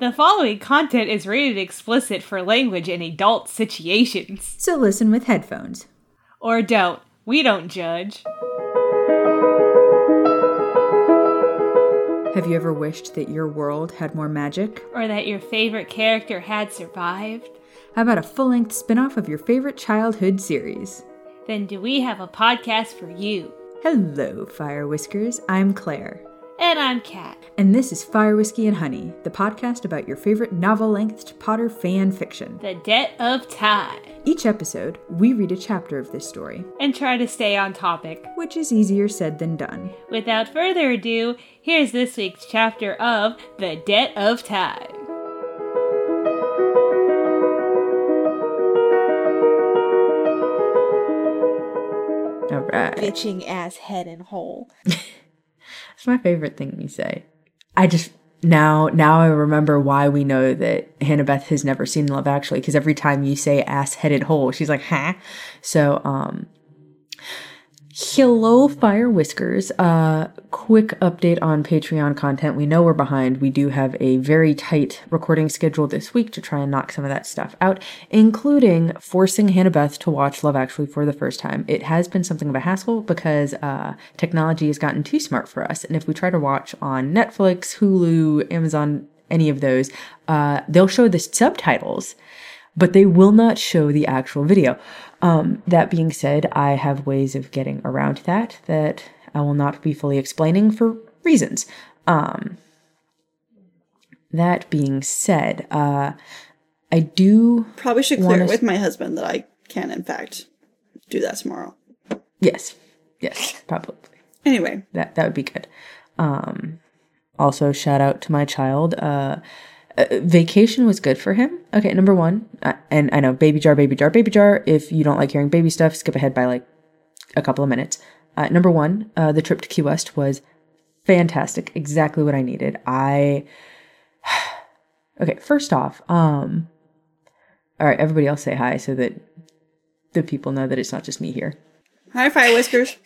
The following content is rated explicit for language in adult situations. So listen with headphones. Or don't. We don't judge. Have you ever wished that your world had more magic? Or that your favorite character had survived? How about a full-length spinoff of your favorite childhood series? Then do we have a podcast for you. Hello, Fire Whiskers. I'm Claire. And I'm Kat. And this is Fire Whiskey and Honey, the podcast about your favorite novel-length Potter fan fiction. The Debt of Time. Each episode, we read a chapter of this story. And try to stay on topic. Which is easier said than done. Without further ado, here's this week's chapter of The Debt of Time. All right. Bitching ass head and hole. It's my favorite thing you say. I just, now I remember why we know that Hannah Beth has never seen Love Actually, because every time you say ass-headed hole, she's like, huh? So, hello, Fire Whiskers. Quick update on Patreon content. We know we're behind. We do have a very tight recording schedule this week to try and knock some of that stuff out, including forcing Hannah Beth to watch Love Actually for the first time. It has been something of a hassle because technology has gotten too smart for us. And if we try to watch on Netflix, Hulu, Amazon, any of those, they'll show the subtitles, but they will not show the actual video. That being said, I have ways of getting around that I will not be fully explaining for reasons. That being said, I do probably should clear it with my husband that I can, in fact, do that tomorrow. Yes, probably. Anyway, that would be good. Also, shout out to my child. Vacation was good for him. Okay, number one, and I know, baby jar. If you don't like hearing baby stuff, skip ahead by like a couple of minutes. Number one, the trip to Key West was fantastic. Exactly what I needed. Okay, first off, all right, everybody else say hi so that the people know that it's not just me here. Hi, Fire Whiskers.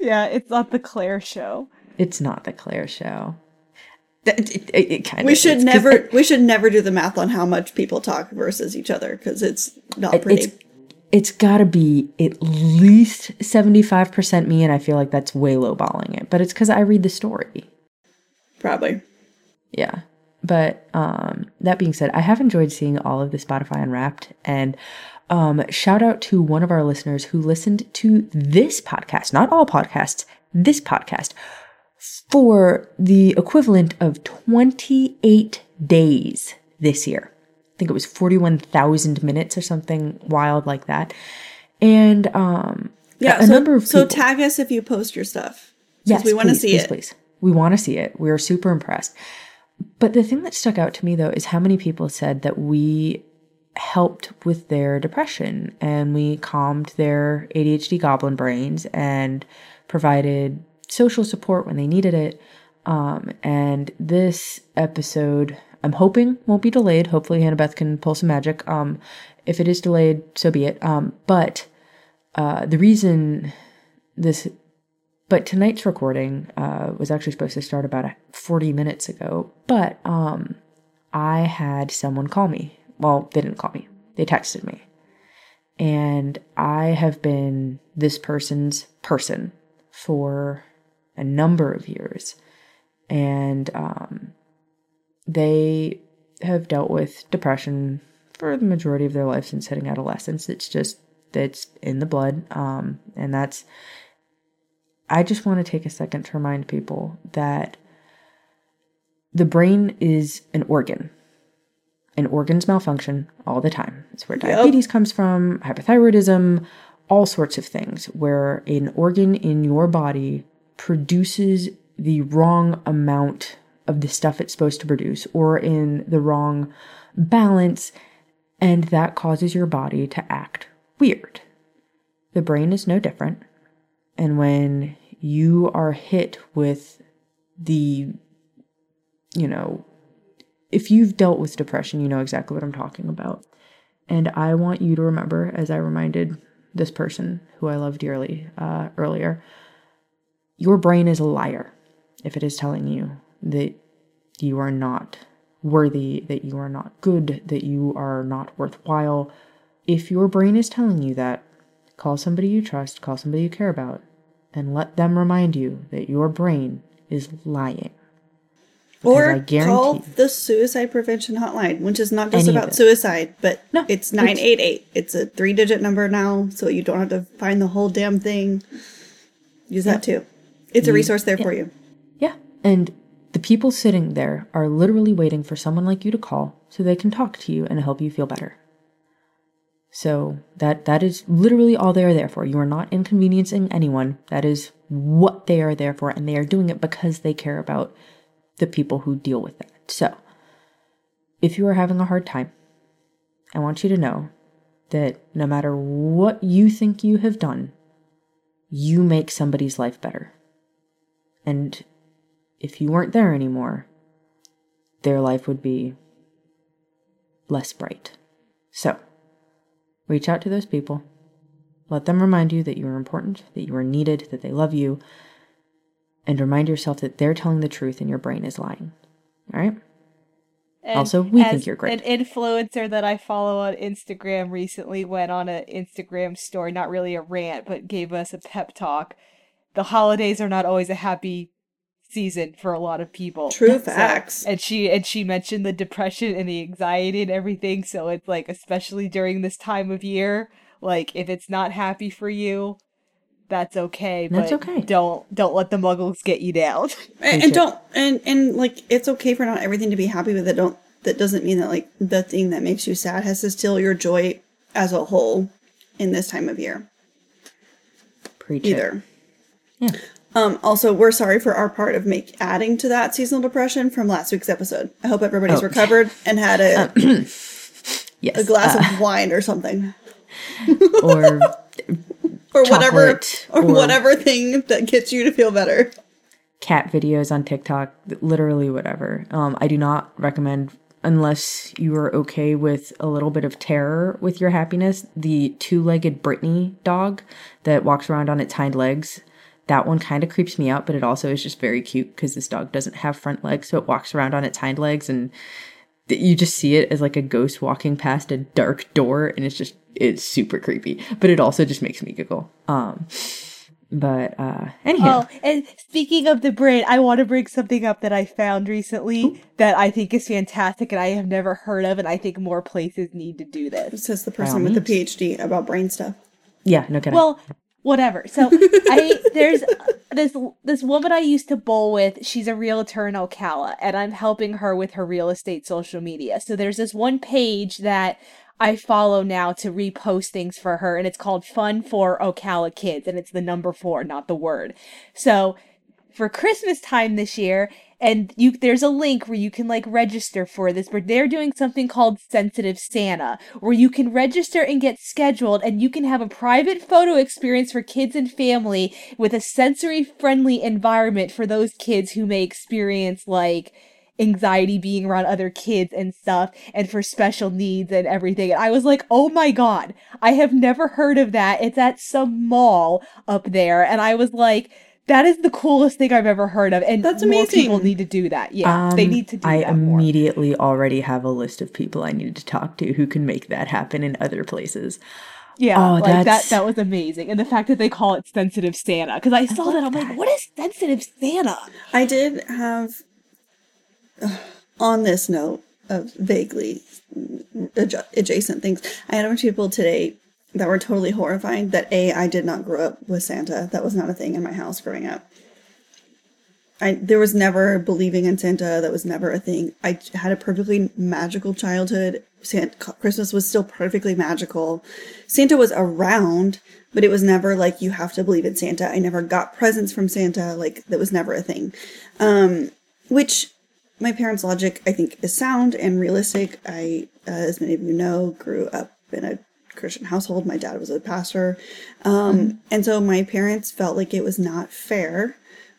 Yeah, it's not the Claire show. It's not the Claire show. We should never do the math on how much people talk versus each other because it's not pretty. It's got to be at least 75% me, and I feel like that's way lowballing it. But it's because I read the story. Probably. Yeah. But that being said, I have enjoyed seeing all of the Spotify Unwrapped. And shout out to one of our listeners who listened to this podcast, not all podcasts, this podcast, for the equivalent of 28 days this year. I think it was 41,000 minutes or something wild like that. And so tag us if you post your stuff. Yes, we want to see it. Please. We want to see it. We're super impressed. But the thing that stuck out to me, though, is how many people said that we helped with their depression and we calmed their ADHD goblin brains and provided social support when they needed it. And this episode, I'm hoping won't be delayed. Hopefully Hannah Beth can pull some magic. If it is delayed, so be it. But tonight's recording was actually supposed to start about 40 minutes ago, but I had someone call me. Well, they didn't call me. They texted me. And I have been this person's person for a number of years. And they have dealt with depression for the majority of their life since hitting adolescence. It's in the blood. And I just want to take a second to remind people that the brain is an organ. And organs malfunction all the time. It's where diabetes comes from, hypothyroidism, all sorts of things, where an organ in your body produces the wrong amount of the stuff it's supposed to produce or in the wrong balance, and that causes your body to act weird. The brain is no different, and when you are hit with if you've dealt with depression, you know exactly what I'm talking about. And I want you to remember, as I reminded this person who I love dearly earlier, your brain is a liar if it is telling you that you are not worthy, that you are not good, that you are not worthwhile. If your brain is telling you that, call somebody you trust, call somebody you care about, and let them remind you that your brain is lying. Or call the suicide prevention hotline, which is not just about suicide, but no, it's 988. It's a 3-digit number now, so you don't have to find the whole damn thing. Use that too. It's a resource there for you. Yeah. And the people sitting there are literally waiting for someone like you to call so they can talk to you and help you feel better. So that is literally all they are there for. You are not inconveniencing anyone. That is what they are there for, and they are doing it because they care about the people who deal with that. So, if you are having a hard time, I want you to know that no matter what you think you have done, you make somebody's life better. And if you weren't there anymore, their life would be less bright. So, reach out to those people. Let them remind you that you are important, that you are needed, that they love you. And remind yourself that they're telling the truth and your brain is lying. All right? And also, we think you're great. An influencer that I follow on Instagram recently went on an Instagram story, not really a rant, but gave us a pep talk. The holidays are not always a happy season for a lot of people. True facts. So, and she mentioned the depression and the anxiety and everything. So it's like, especially during this time of year, like if it's not happy for you, that's okay, but don't let the muggles get you down. and it's okay for not everything to be happy with it. That doesn't mean that like the thing that makes you sad has to steal your joy as a whole in this time of year. Preach either. Yeah. Also, we're sorry for our part of adding to that seasonal depression from last week's episode. I hope everybody's recovered and had a glass of wine or something. Or whatever thing that gets you to feel better. Cat videos on TikTok, literally whatever. I do not recommend, unless you are okay with a little bit of terror with your happiness, the 2-legged Brittany dog that walks around on its hind legs. That one kind of creeps me out, but it also is just very cute because this dog doesn't have front legs, so it walks around on its hind legs, and you just see it as like a ghost walking past a dark door, and it's super creepy, but it also just makes me giggle. Anyhow. Oh, and speaking of the brain, I want to bring something up that I found recently that I think is fantastic and I have never heard of, and I think more places need to do this. This is the person with the PhD about brain stuff. Yeah, no kidding. Well, whatever. So there's this woman I used to bowl with. She's a realtor in Ocala, and I'm helping her with her real estate social media. So there's this one page that I follow now to repost things for her, and it's called Fun for Ocala Kids, and it's the number 4, not the word. So for Christmas time this year, and there's a link where you can like register for this, but they're doing something called Sensitive Santa, where you can register and get scheduled, and you can have a private photo experience for kids and family with a sensory-friendly environment for those kids who may experience like anxiety being around other kids and stuff, and for special needs and everything. And I was like, oh my God, I have never heard of that. It's at some mall up there. And I was like, that is the coolest thing I've ever heard of. And that's amazing. More people need to do that. Yeah, they need to do that more. I immediately already have a list of people I need to talk to who can make that happen in other places. Yeah, that was amazing. And the fact that they call it Sensitive Santa, because I saw that, I'm like, what is Sensitive Santa? I did have, on this note of vaguely adjacent things, I had a bunch of people today that were totally horrifying that I did not grow up with Santa. That was not a thing in my house growing up. There was never believing in Santa. That was never a thing. I had a perfectly magical childhood. Christmas was still perfectly magical. Santa was around, but it was never like you have to believe in Santa. I never got presents from Santa. Like, that was never a thing. Which my parents' logic, I think, is sound and realistic. I, as many of you know, grew up in a Christian household. My dad was a pastor. And so my parents felt like it was not fair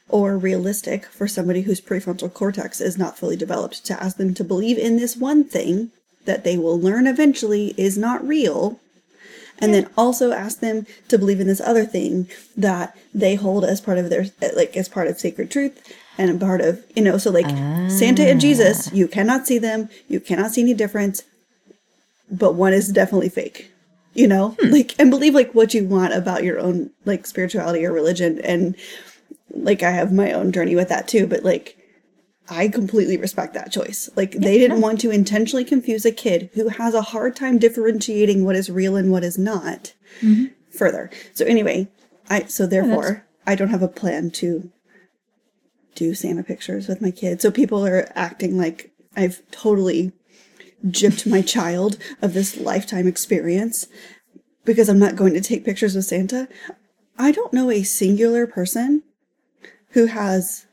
or realistic for somebody whose prefrontal cortex is not fully developed to ask them to believe in this one thing that they will learn eventually is not real, and then also ask them to believe in this other thing that they hold as part of sacred truth and a part of, you know, so like Santa and Jesus, you cannot see them. You cannot see any difference. But one is definitely fake, you know, like, and believe like what you want about your own like spirituality or religion. And like, I have my own journey with that too. But like, I completely respect that choice. Like they didn't want to intentionally confuse a kid who has a hard time differentiating what is real and what is not further. So anyway, therefore I don't have a plan to do Santa pictures with my kids. So people are acting like I've totally gypped my child of this lifetime experience because I'm not going to take pictures with Santa. I don't know a singular person who has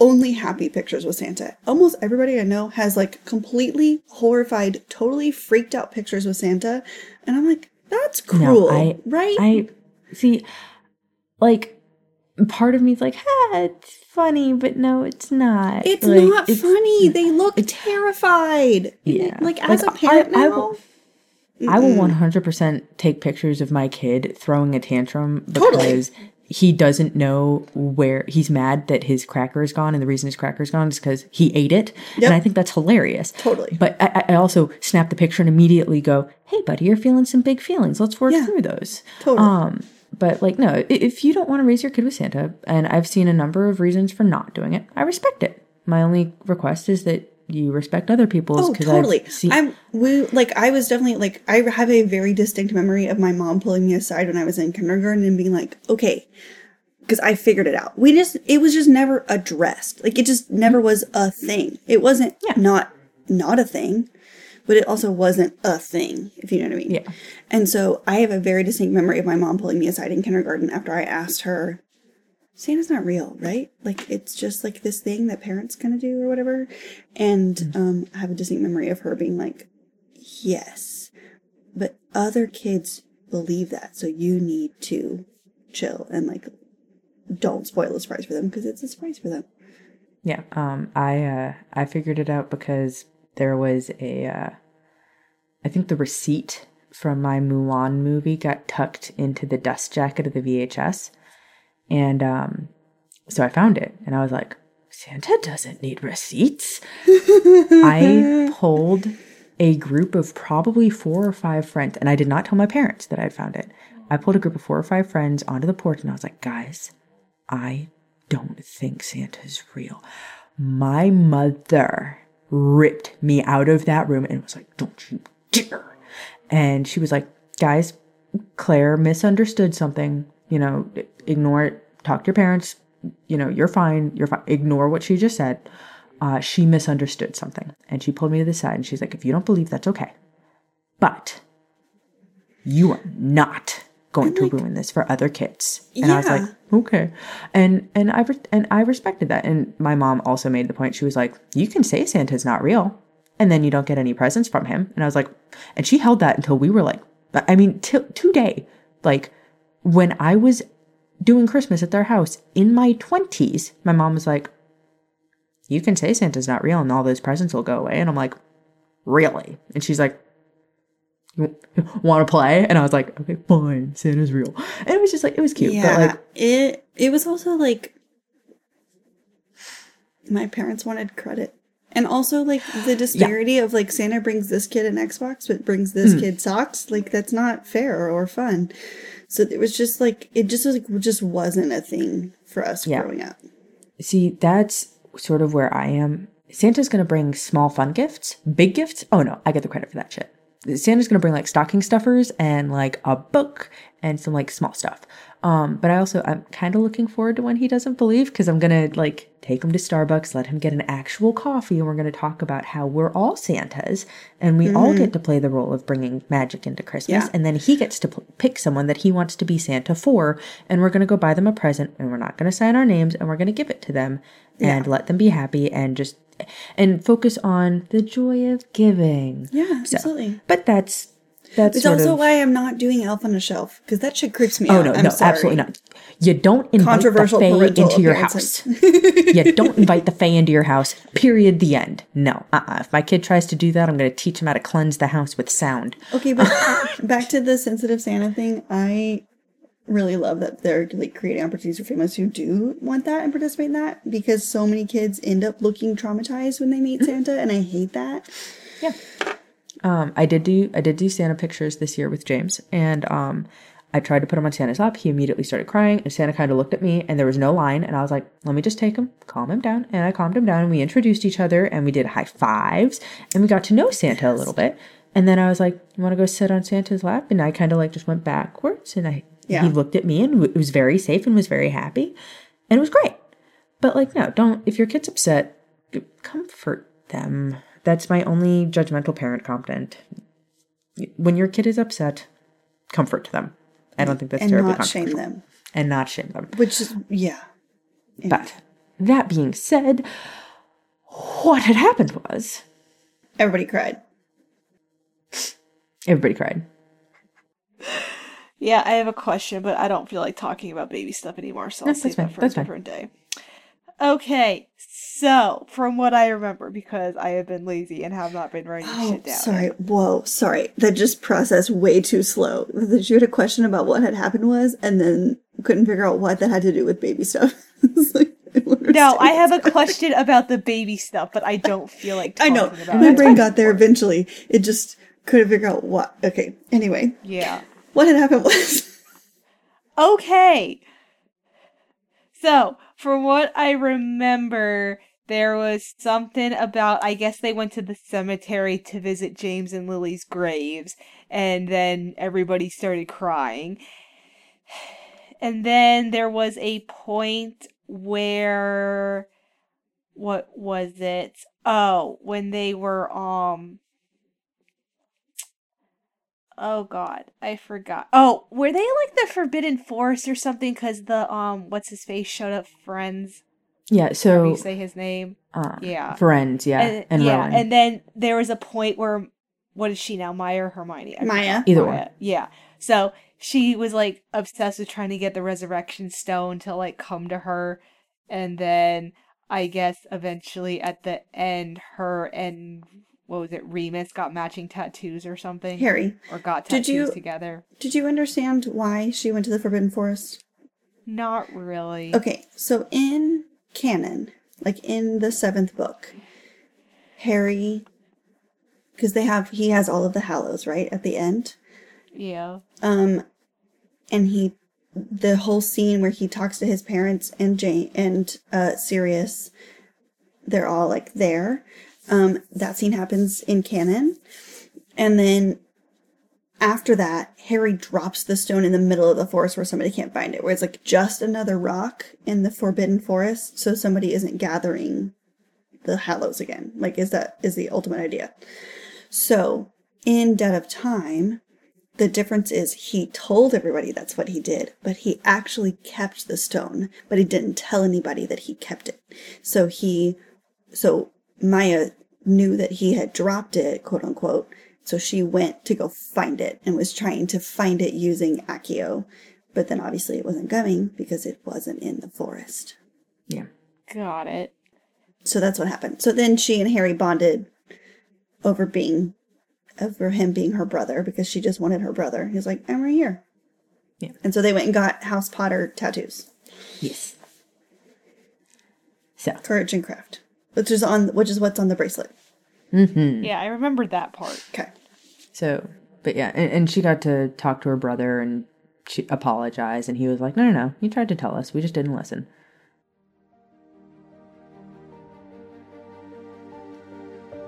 only happy pictures with Santa. Almost everybody I know has like completely horrified, totally freaked out pictures with Santa. And I'm like, that's cruel, right? I see, like, part of me is like, it's funny, but no, it's not. It's like, not it's funny. They look terrified. Yeah. Like, as like, a parent I will 100% take pictures of my kid throwing a tantrum because he doesn't know where – he's mad that his cracker is gone, and the reason his cracker is gone is because he ate it. Yep. And I think that's hilarious. Totally. But I also snap the picture and immediately go, hey, buddy, you're feeling some big feelings. Let's work through those. Totally. But, like, no, if you don't want to raise your kid with Santa, and I've seen a number of reasons for not doing it, I respect it. My only request is that you respect other people's. Oh, totally. I was definitely, like, I have a very distinct memory of my mom pulling me aside when I was in kindergarten and being like, okay, because I figured it out. It was just never addressed. Like, it just never was a thing. It wasn't not a thing. But it also wasn't a thing, if you know what I mean. Yeah. And so I have a very distinct memory of my mom pulling me aside in kindergarten after I asked her, Santa's not real, right? Like, it's just like this thing that parents kind of do or whatever. And I have a distinct memory of her being like, yes, but other kids believe that. So you need to chill and like, don't spoil the surprise for them because it's a surprise for them. Yeah. I figured it out because there was I think the receipt from my Mulan movie got tucked into the dust jacket of the VHS. And so I found it and I was like, Santa doesn't need receipts. I pulled a group of probably 4 or 5 friends, and I did not tell my parents that I had found it. I pulled a group of 4 or 5 friends onto the porch and I was like, guys, I don't think Santa's real. My mother ripped me out of that room and was like, don't you dare. And she was like, guys, Claire misunderstood something, you know, ignore it, talk to your parents, you know, you're fine, ignore what she just said. She misunderstood something. And she pulled me to the side and she's like, if you don't believe, that's okay, but you are not going to ruin this for other kids. And I was like, okay. And I respected that. And my mom also made the point. She was like, you can say Santa's not real and then you don't get any presents from him. And I was like, and she held that until we were like, I mean, till today, like when I was doing Christmas at their house in my 20s, my mom was like, you can say Santa's not real and all those presents will go away. And I'm like, really? And she's like, you want to play? And I was like, okay, fine, Santa's real. And it was just like, it was cute. Yeah, but like, it was also like, my parents wanted credit. And also like the disparity of like, Santa brings this kid an Xbox, but brings this kid socks. Like, that's not fair or fun. So it was just like, it just was like, just wasn't a thing for us growing up. See, that's sort of where I am. Santa's going to bring small fun gifts, big gifts. Oh no, I get the credit for that shit. Santa's going to bring like stocking stuffers and like a book and some like small stuff. But I'm kind of looking forward to when he doesn't believe, because I'm going to like take him to Starbucks, let him get an actual coffee. And we're going to talk about how we're all Santas and we all get to play the role of bringing magic into Christmas. Yeah. And then he gets to pick someone that he wants to be Santa for. And we're going to go buy them a present and we're not going to sign our names and we're going to give it to them and let them be happy and just and focus on the joy of giving. Yeah, absolutely. So, but that's it's also why I'm not doing Elf on a Shelf, because that shit creeps me out. Oh no, absolutely not. You don't invite the fae into your house. You don't invite the fae into your house. Period. The end. No. If my kid tries to do that, I'm going to teach him how to cleanse the house with sound. Okay, but back to the sensitive Santa thing. I really love that they're like creating opportunities for families who do want that and participate in that, because so many kids end up looking traumatized when they meet Santa, and I hate that. Yeah. I did do Santa pictures this year with James, and I tried to put him on Santa's lap. He immediately started crying, and Santa kind of looked at me, and there was no line, and I was like, let me just take him, calm him down, and I calmed him down, and we introduced each other, and we did high fives, and we got to know Santa a little bit, and then I was like, you want to go sit on Santa's lap? And I kind of like just went backwards, and he looked at me, and it was very safe and was very happy, and it was great. But like, no, don't, if your kid's upset, comfort them. That's my only judgmental parent comment. When your kid is upset, comfort them. I don't think that's terribly controversial. And not shame them. And not shame them. Which is, yeah. But that being said, what had happened was... Everybody cried. Yeah, I have a question, but I don't feel like talking about baby stuff anymore, so I'll save that for a different day. Okay, so from what I remember, because I have been lazy and have not been writing shit down. Sorry. That just processed way too slow. That you had a question about what had happened was, and then couldn't figure out what that had to do with baby stuff. I have a question about the baby stuff, but I don't feel like talking about it. I know. My brain got there eventually. It just couldn't figure out what. Okay, anyway. Yeah. What had happened was... Okay. So... From what I remember, there was something about, I guess they went to the cemetery to visit James and Lily's graves, and then everybody started crying. And then there was a point where, what was it? Oh, when they were, oh God, I forgot. Oh, were they like the Forbidden Forest or something? Because the what's his face showed up, Friends. Yeah. So you say his name. Yeah. Friends. Yeah. And yeah. Rowan. And then there was a point where, what is she now? Maya or Hermione? Maya. Either way. Yeah. So she was like obsessed with trying to get the resurrection stone to like come to her, and then I guess eventually at the end, her and. What was it? Remus got matching tattoos or something. Harry. Or got tattoos together. Did you understand why she went to the Forbidden Forest? Not really. Okay, so in canon, like in the 7th book, Harry, because he has all of the Hallows, right, at the end? Yeah. And the whole scene where he talks to his parents and Jane and Sirius, they're all like there. That scene happens in canon. And then after that, Harry drops the stone in the middle of the forest where somebody can't find it, where it's like just another rock in the Forbidden Forest. So somebody isn't gathering the Hallows again. Like, is the ultimate idea. So in Debt of Time, the difference is he told everybody that's what he did, but he actually kept the stone, but he didn't tell anybody that he kept it. So Maya knew that he had dropped it, quote unquote, so she went to go find it and was trying to find it using Accio, but then obviously it wasn't coming because it wasn't in the forest. Yeah. Got it. So that's what happened. So then she and Harry bonded over him being her brother, because she just wanted her brother. He was like, I'm right here. Yeah. And so they went and got House Potter tattoos. Yes. So. Courage and craft. Which is what's on the bracelet. Mm-hmm. Yeah, I remembered that part. Okay. So, but yeah, and she got to talk to her brother, and she apologized, and he was like, no, you tried to tell us, we just didn't listen.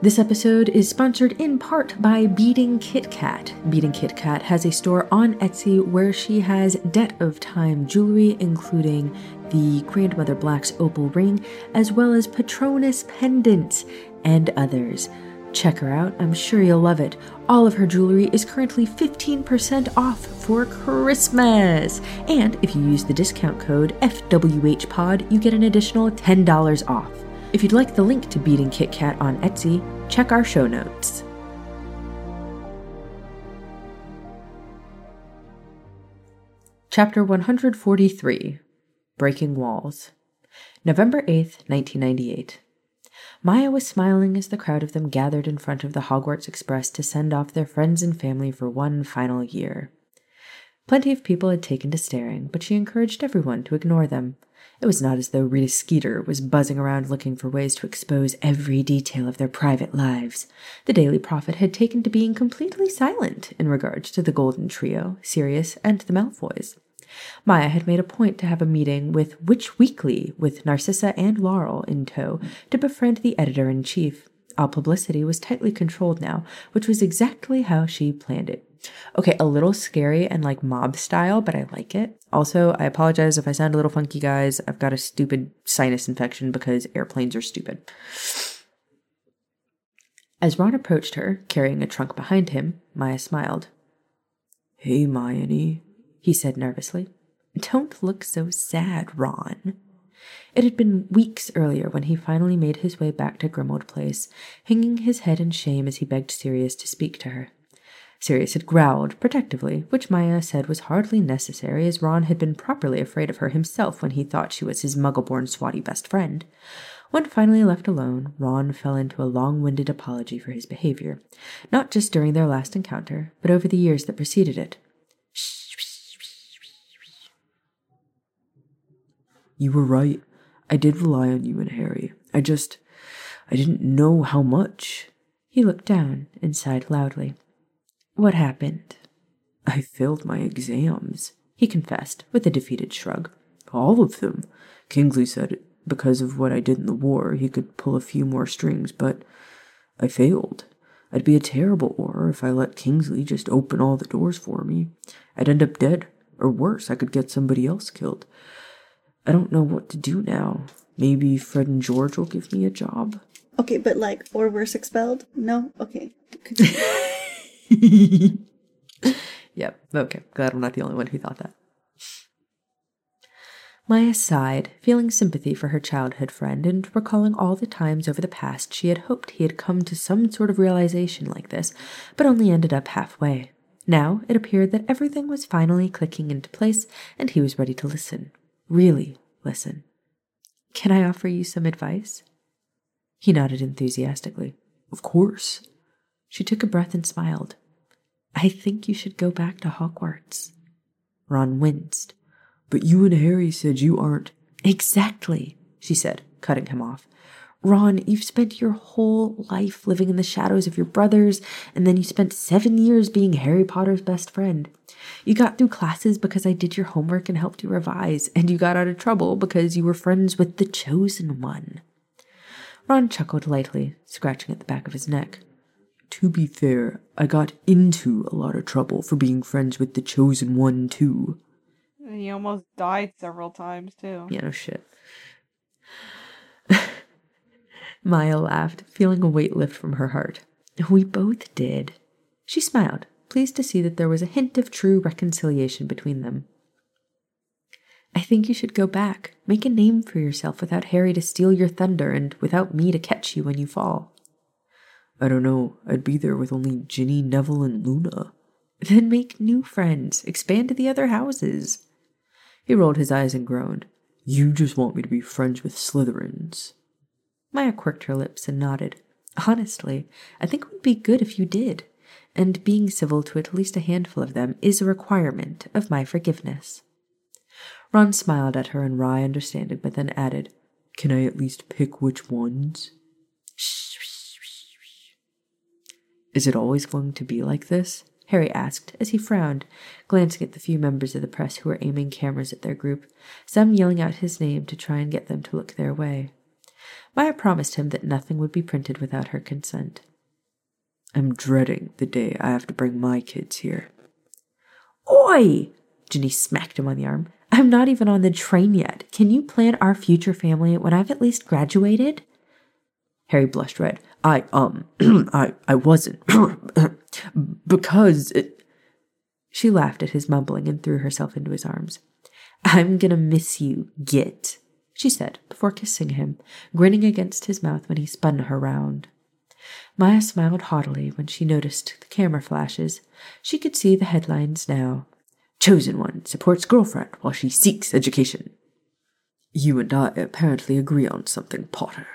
This episode is sponsored in part by Beading Kit Kat. Beading Kit Kat has a store on Etsy where she has Debt of Time jewelry, including the Grandmother Black's opal ring, as well as Patronus pendants and others. Check her out. I'm sure you'll love it. All of her jewelry is currently 15% off for Christmas. And if you use the discount code FWHPOD, you get an additional $10 off. If you'd like the link to Beading Kit Kat on Etsy, check our show notes. Chapter 143, Breaking Walls. November 8th, 1998. Maya was smiling as the crowd of them gathered in front of the Hogwarts Express to send off their friends and family for one final year. Plenty of people had taken to staring, but she encouraged everyone to ignore them. It was not as though Rita Skeeter was buzzing around looking for ways to expose every detail of their private lives. The Daily Prophet had taken to being completely silent in regards to the Golden Trio, Sirius, and the Malfoys. Maya had made a point to have a meeting with Witch Weekly with Narcissa and Laurel in tow to befriend the editor-in-chief. All publicity was tightly controlled now, which was exactly how she planned it. Okay, a little scary and like mob style, but I like it. Also, I apologize if I sound a little funky, guys. I've got a stupid sinus infection because airplanes are stupid. As Ron approached her, carrying a trunk behind him, Maya smiled. "Hey, Mayani," he said nervously. "Don't look so sad, Ron." It had been weeks earlier when he finally made his way back to Grimmauld Place, hanging his head in shame as he begged Sirius to speak to her. Sirius had growled protectively, which Maya said was hardly necessary, as Ron had been properly afraid of her himself when he thought she was his muggle-born swatty best friend. When finally left alone, Ron fell into a long-winded apology for his behavior, not just during their last encounter, but over the years that preceded it. "You were right. I did rely on you and Harry. I didn't know how much." He looked down and sighed loudly. "What happened?" "I failed my exams," he confessed, with a defeated shrug. "All of them. Kingsley said because of what I did in the war, he could pull a few more strings, but I failed. I'd be a terrible Auror if I let Kingsley just open all the doors for me. I'd end up dead, or worse, I could get somebody else killed. I don't know what to do now. Maybe Fred and George will give me a job." Okay, but like, or worse, expelled? No? Okay. Yep, okay. Glad I'm not the only one who thought that. Maya sighed, feeling sympathy for her childhood friend and recalling all the times over the past she had hoped he had come to some sort of realization like this, but only ended up halfway. Now it appeared that everything was finally clicking into place and he was ready to listen. Really listen. "Can I offer you some advice?" He nodded enthusiastically. "Of course." She took a breath and smiled. "I think you should go back to Hogwarts." Ron winced. "But you and Harry said you aren't—" "Exactly," she said, cutting him off. "Ron, you've spent your whole life living in the shadows of your brothers, and then you spent 7 years being Harry Potter's best friend. You got through classes because I did your homework and helped you revise, and you got out of trouble because you were friends with the Chosen One." Ron chuckled lightly, scratching at the back of his neck. "To be fair, I got into a lot of trouble for being friends with the Chosen One, too." And he almost died several times, too. Yeah, no shit. Maya laughed, feeling a weight lift from her heart. "We both did." She smiled, pleased to see that there was a hint of true reconciliation between them. "I think you should go back. Make a name for yourself without Harry to steal your thunder and without me to catch you when you fall." "I don't know. I'd be there with only Ginny, Neville, and Luna." "Then make new friends. Expand to the other houses." He rolled his eyes and groaned. "You just want me to be friends with Slytherins." Maya quirked her lips and nodded. "Honestly, I think it would be good if you did. And being civil to at least a handful of them is a requirement of my forgiveness." Ron smiled at her in wry understanding, but then added, "Can I at least pick which ones?" "Is it always going to be like this?" Harry asked as he frowned, glancing at the few members of the press who were aiming cameras at their group, some yelling out his name to try and get them to look their way. Maya promised him that nothing would be printed without her consent. "I'm dreading the day I have to bring my kids here." "Oi!" Ginny smacked him on the arm. "I'm not even on the train yet. Can you plan our future family when I've at least graduated?" Harry blushed red. I wasn't. Because it—" She laughed at his mumbling and threw herself into his arms. "I'm gonna miss you, git," she said, before kissing him, grinning against his mouth when he spun her round. Maya smiled haughtily when she noticed the camera flashes. She could see the headlines now. "Chosen One supports girlfriend while she seeks education." "You and I apparently agree on something, Potter,"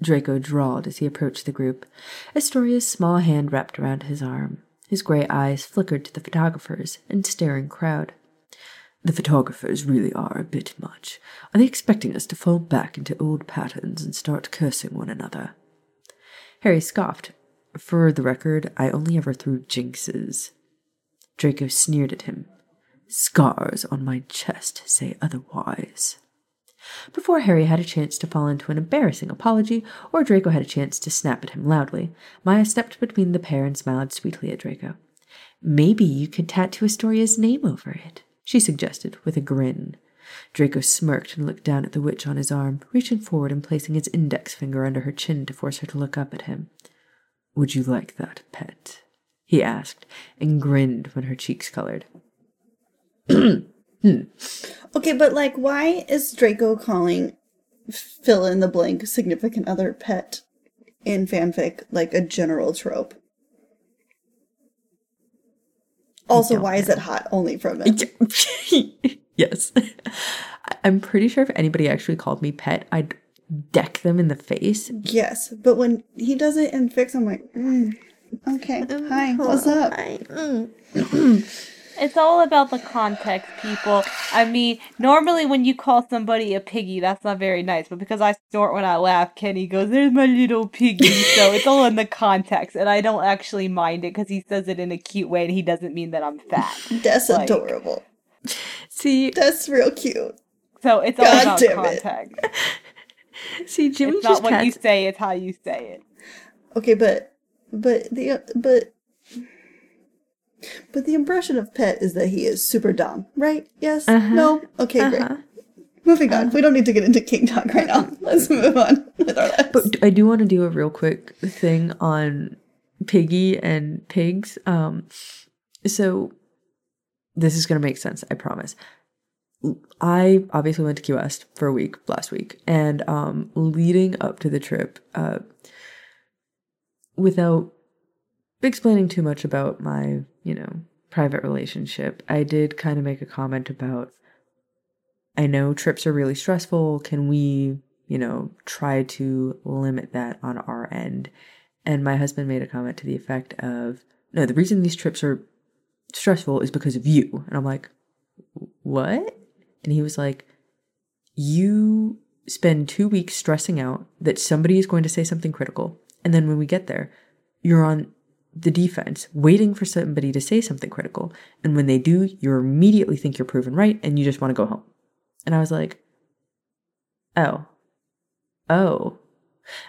Draco drawled as he approached the group, Astoria's small hand wrapped around his arm. His gray eyes flickered to the photographers and staring crowd. The photographers really are a bit much. Are they expecting us to fall back into old patterns and start cursing one another? Harry scoffed. For the record, I only ever threw jinxes. Draco sneered at him. Scars on my chest say otherwise. Before Harry had a chance to fall into an embarrassing apology, or Draco had a chance to snap at him loudly, Maya stepped between the pair and smiled sweetly at Draco. Maybe you could tattoo Astoria's name over it, she suggested with a grin. Draco smirked and looked down at the witch on his arm, reaching forward and placing his index finger under her chin to force her to look up at him. Would you like that, pet? He asked, and grinned when her cheeks colored. Okay, but, like, why is Draco calling fill-in-the-blank significant other pet in fanfic, like, a general trope? Also, why is it hot only from it? Yes. I'm pretty sure if anybody actually called me pet, I'd deck them in the face. Yes, but when he does it in fics, I'm like, okay, hi, what's up? Hi. It's all about the context, people. I mean, normally when you call somebody a piggy, that's not very nice. But because I snort when I laugh, Kenny goes, there's my little piggy. So it's all in the context. And I don't actually mind it because he says it in a cute way and he doesn't mean that I'm fat. That's like, adorable. See, that's real cute. So it's all about context. See, Jimmy, it's not what you say, it's how you say it. Okay, But the impression of Pet is that he is super dumb, right? Yes? Uh-huh. No? Okay, great. Moving on. We don't need to get into King Talk right now. Let's move on with our lives. But I do want to do a real quick thing on Piggy and pigs. So this is going to make sense, I promise. I obviously went to Key West for a week last week. And leading up to the trip, without explaining too much about my, private relationship, I did kind of make a comment about, I know trips are really stressful. Can we, try to limit that on our end? And my husband made a comment to the effect of, no, the reason these trips are stressful is because of you. And I'm like, what? And he was like, you spend 2 weeks stressing out that somebody is going to say something critical. And then when we get there, you're on the defense, waiting for somebody to say something critical. And when they do, you immediately think you're proven right and you just want to go home. And I was like, oh.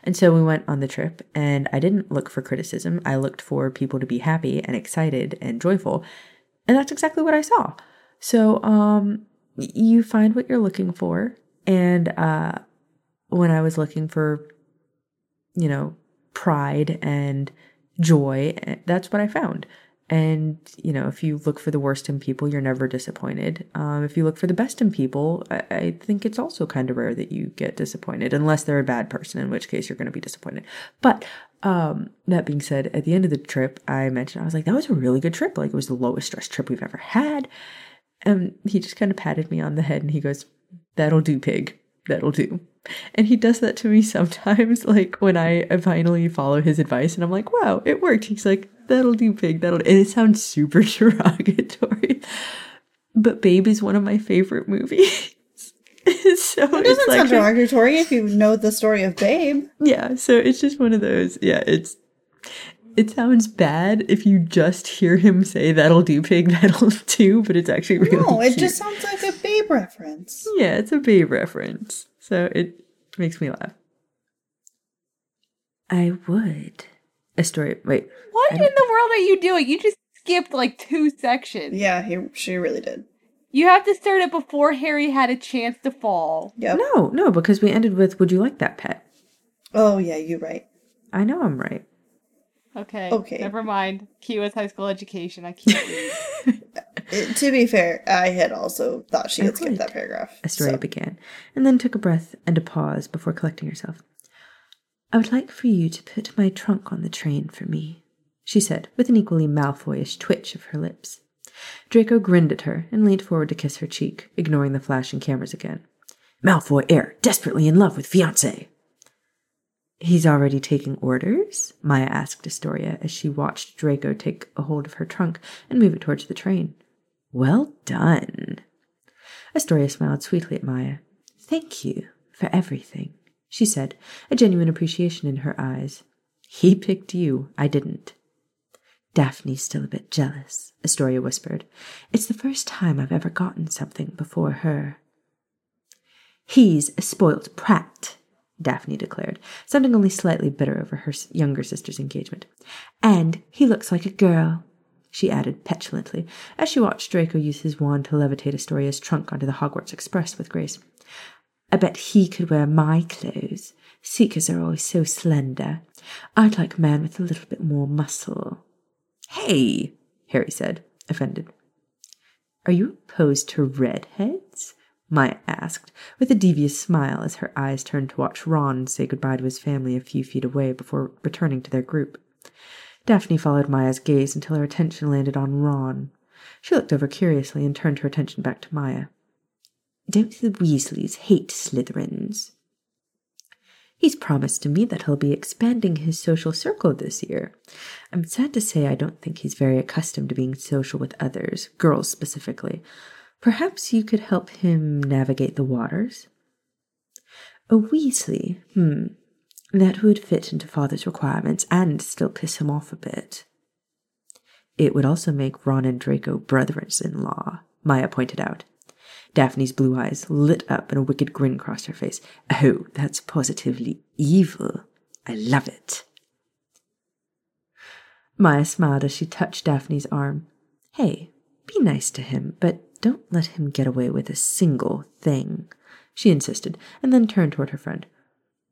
And so we went on the trip and I didn't look for criticism. I looked for people to be happy and excited and joyful. And that's exactly what I saw. So you find what you're looking for. And when I was looking for, pride and joy, that's what I found. And, if you look for the worst in people, you're never disappointed. If you look for the best in people, I think it's also kind of rare that you get disappointed, unless they're a bad person, in which case you're going to be disappointed. But that being said, at the end of the trip, I mentioned, I was like, that was a really good trip. Like, it was the lowest stress trip we've ever had. And he just kind of patted me on the head and he goes, that'll do, pig. That'll do. And he does that to me sometimes, like when I finally follow his advice and I'm like, wow, it worked. He's like, that'll do, pig, that'll do. And it sounds super derogatory, but Babe is one of my favorite movies. So it doesn't sound derogatory if you know the story of Babe. Yeah, so it's just one of those. Yeah, it sounds bad if you just hear him say, that'll do, pig, that'll do, but it's actually really cute. Just sounds like a Babe reference. Yeah, it's a Babe reference. So it makes me laugh. I would. Wait. What in the world are you doing? You just skipped like two sections. Yeah, she really did. You have to start it before Harry had a chance to fall. Yep. No, because we ended with, would you like that, pet? Oh, yeah, you're right. I know I'm right. Okay. Never mind. Kiwa's high school education. I keep reading. To be fair, I had also thought she had skipped that paragraph. Astoria began, and then took a breath and a pause before collecting herself. I would like for you to put my trunk on the train for me, she said, with an equally Malfoyish twitch of her lips. Draco grinned at her and leaned forward to kiss her cheek, ignoring the flashing cameras again. Malfoy heir, desperately in love with fiancé. He's already taking orders? Maya asked Astoria as she watched Draco take a hold of her trunk and move it towards the train. Well done. Astoria smiled sweetly at Maya. Thank you for everything, she said, a genuine appreciation in her eyes. He picked you, I didn't. Daphne's still a bit jealous, Astoria whispered. It's the first time I've ever gotten something before her. He's a spoilt prat, Daphne declared, sounding only slightly bitter over her younger sister's engagement. And he looks like a girl, she added petulantly, as she watched Draco use his wand to levitate Astoria's trunk onto the Hogwarts Express with grace. I bet he could wear my clothes. Seekers are always so slender. I'd like a man with a little bit more muscle. Hey, Harry said, offended. Are you opposed to redheads? Maya asked, with a devious smile as her eyes turned to watch Ron say goodbye to his family a few feet away before returning to their group. Daphne followed Maya's gaze until her attention landed on Ron. She looked over curiously and turned her attention back to Maya. Don't the Weasleys hate Slytherins? He's promised to me that he'll be expanding his social circle this year. I'm sad to say I don't think he's very accustomed to being social with others, girls specifically. Perhaps you could help him navigate the waters? A Weasley? That would fit into Father's requirements and still piss him off a bit. It would also make Ron and Draco brothers-in-law, Maya pointed out. Daphne's blue eyes lit up and a wicked grin crossed her face. Oh, that's positively evil. I love it. Maya smiled as she touched Daphne's arm. Hey, be nice to him, but don't let him get away with a single thing, she insisted, and then turned toward her friend.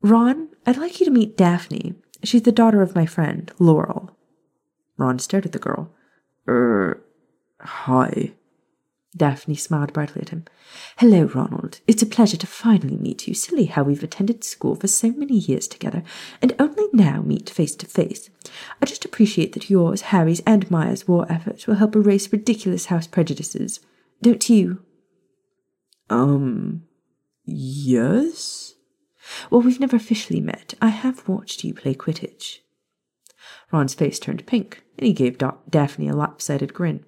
Ron, I'd like you to meet Daphne. She's the daughter of my friend, Laurel. Ron stared at the girl. Hi. Daphne smiled brightly at him. Hello, Ronald. It's a pleasure to finally meet you. Silly how we've attended school for so many years together, and only now meet face to face. I just appreciate that yours, Harry's, and Maya's war efforts will help erase ridiculous house prejudices. Don't you? Yes? Well, we've never officially met. I have watched you play Quidditch. Ron's face turned pink, and he gave Daphne a lopsided grin.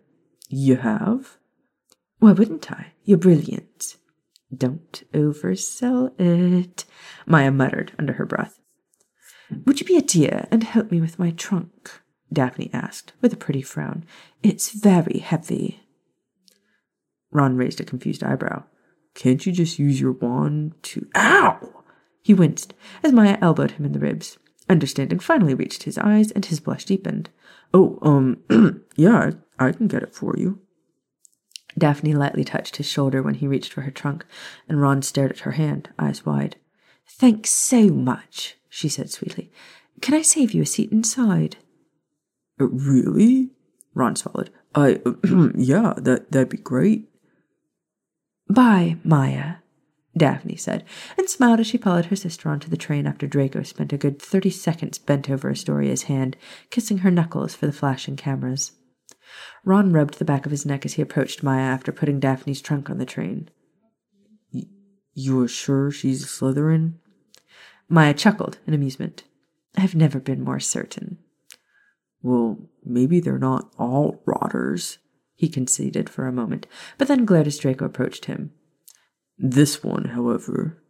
You have? Why wouldn't I? You're brilliant. Don't oversell it, Maya muttered under her breath. Would you be a dear and help me with my trunk? Daphne asked, with a pretty frown. It's very heavy. Ron raised a confused eyebrow. Can't you just use your wand to... Ow! He winced as Maya elbowed him in the ribs. Understanding finally reached his eyes, and his blush deepened. Yeah, I can get it for you. Daphne lightly touched his shoulder when he reached for her trunk, and Ron stared at her hand, eyes wide. Thanks so much, she said sweetly. Can I save you a seat inside? Really? Ron swallowed. Yeah, that'd be great. Bye, Maya, Daphne said, and smiled as she followed her sister onto the train after Draco spent a good 30 seconds bent over Astoria's hand, kissing her knuckles for the flashing cameras. Ron rubbed the back of his neck as he approached Maya after putting Daphne's trunk on the train. You're sure she's a Slytherin? Maya chuckled in amusement. I've never been more certain. Well, maybe they're not all rotters, he conceded for a moment, but then glared as Draco approached him. This one, however.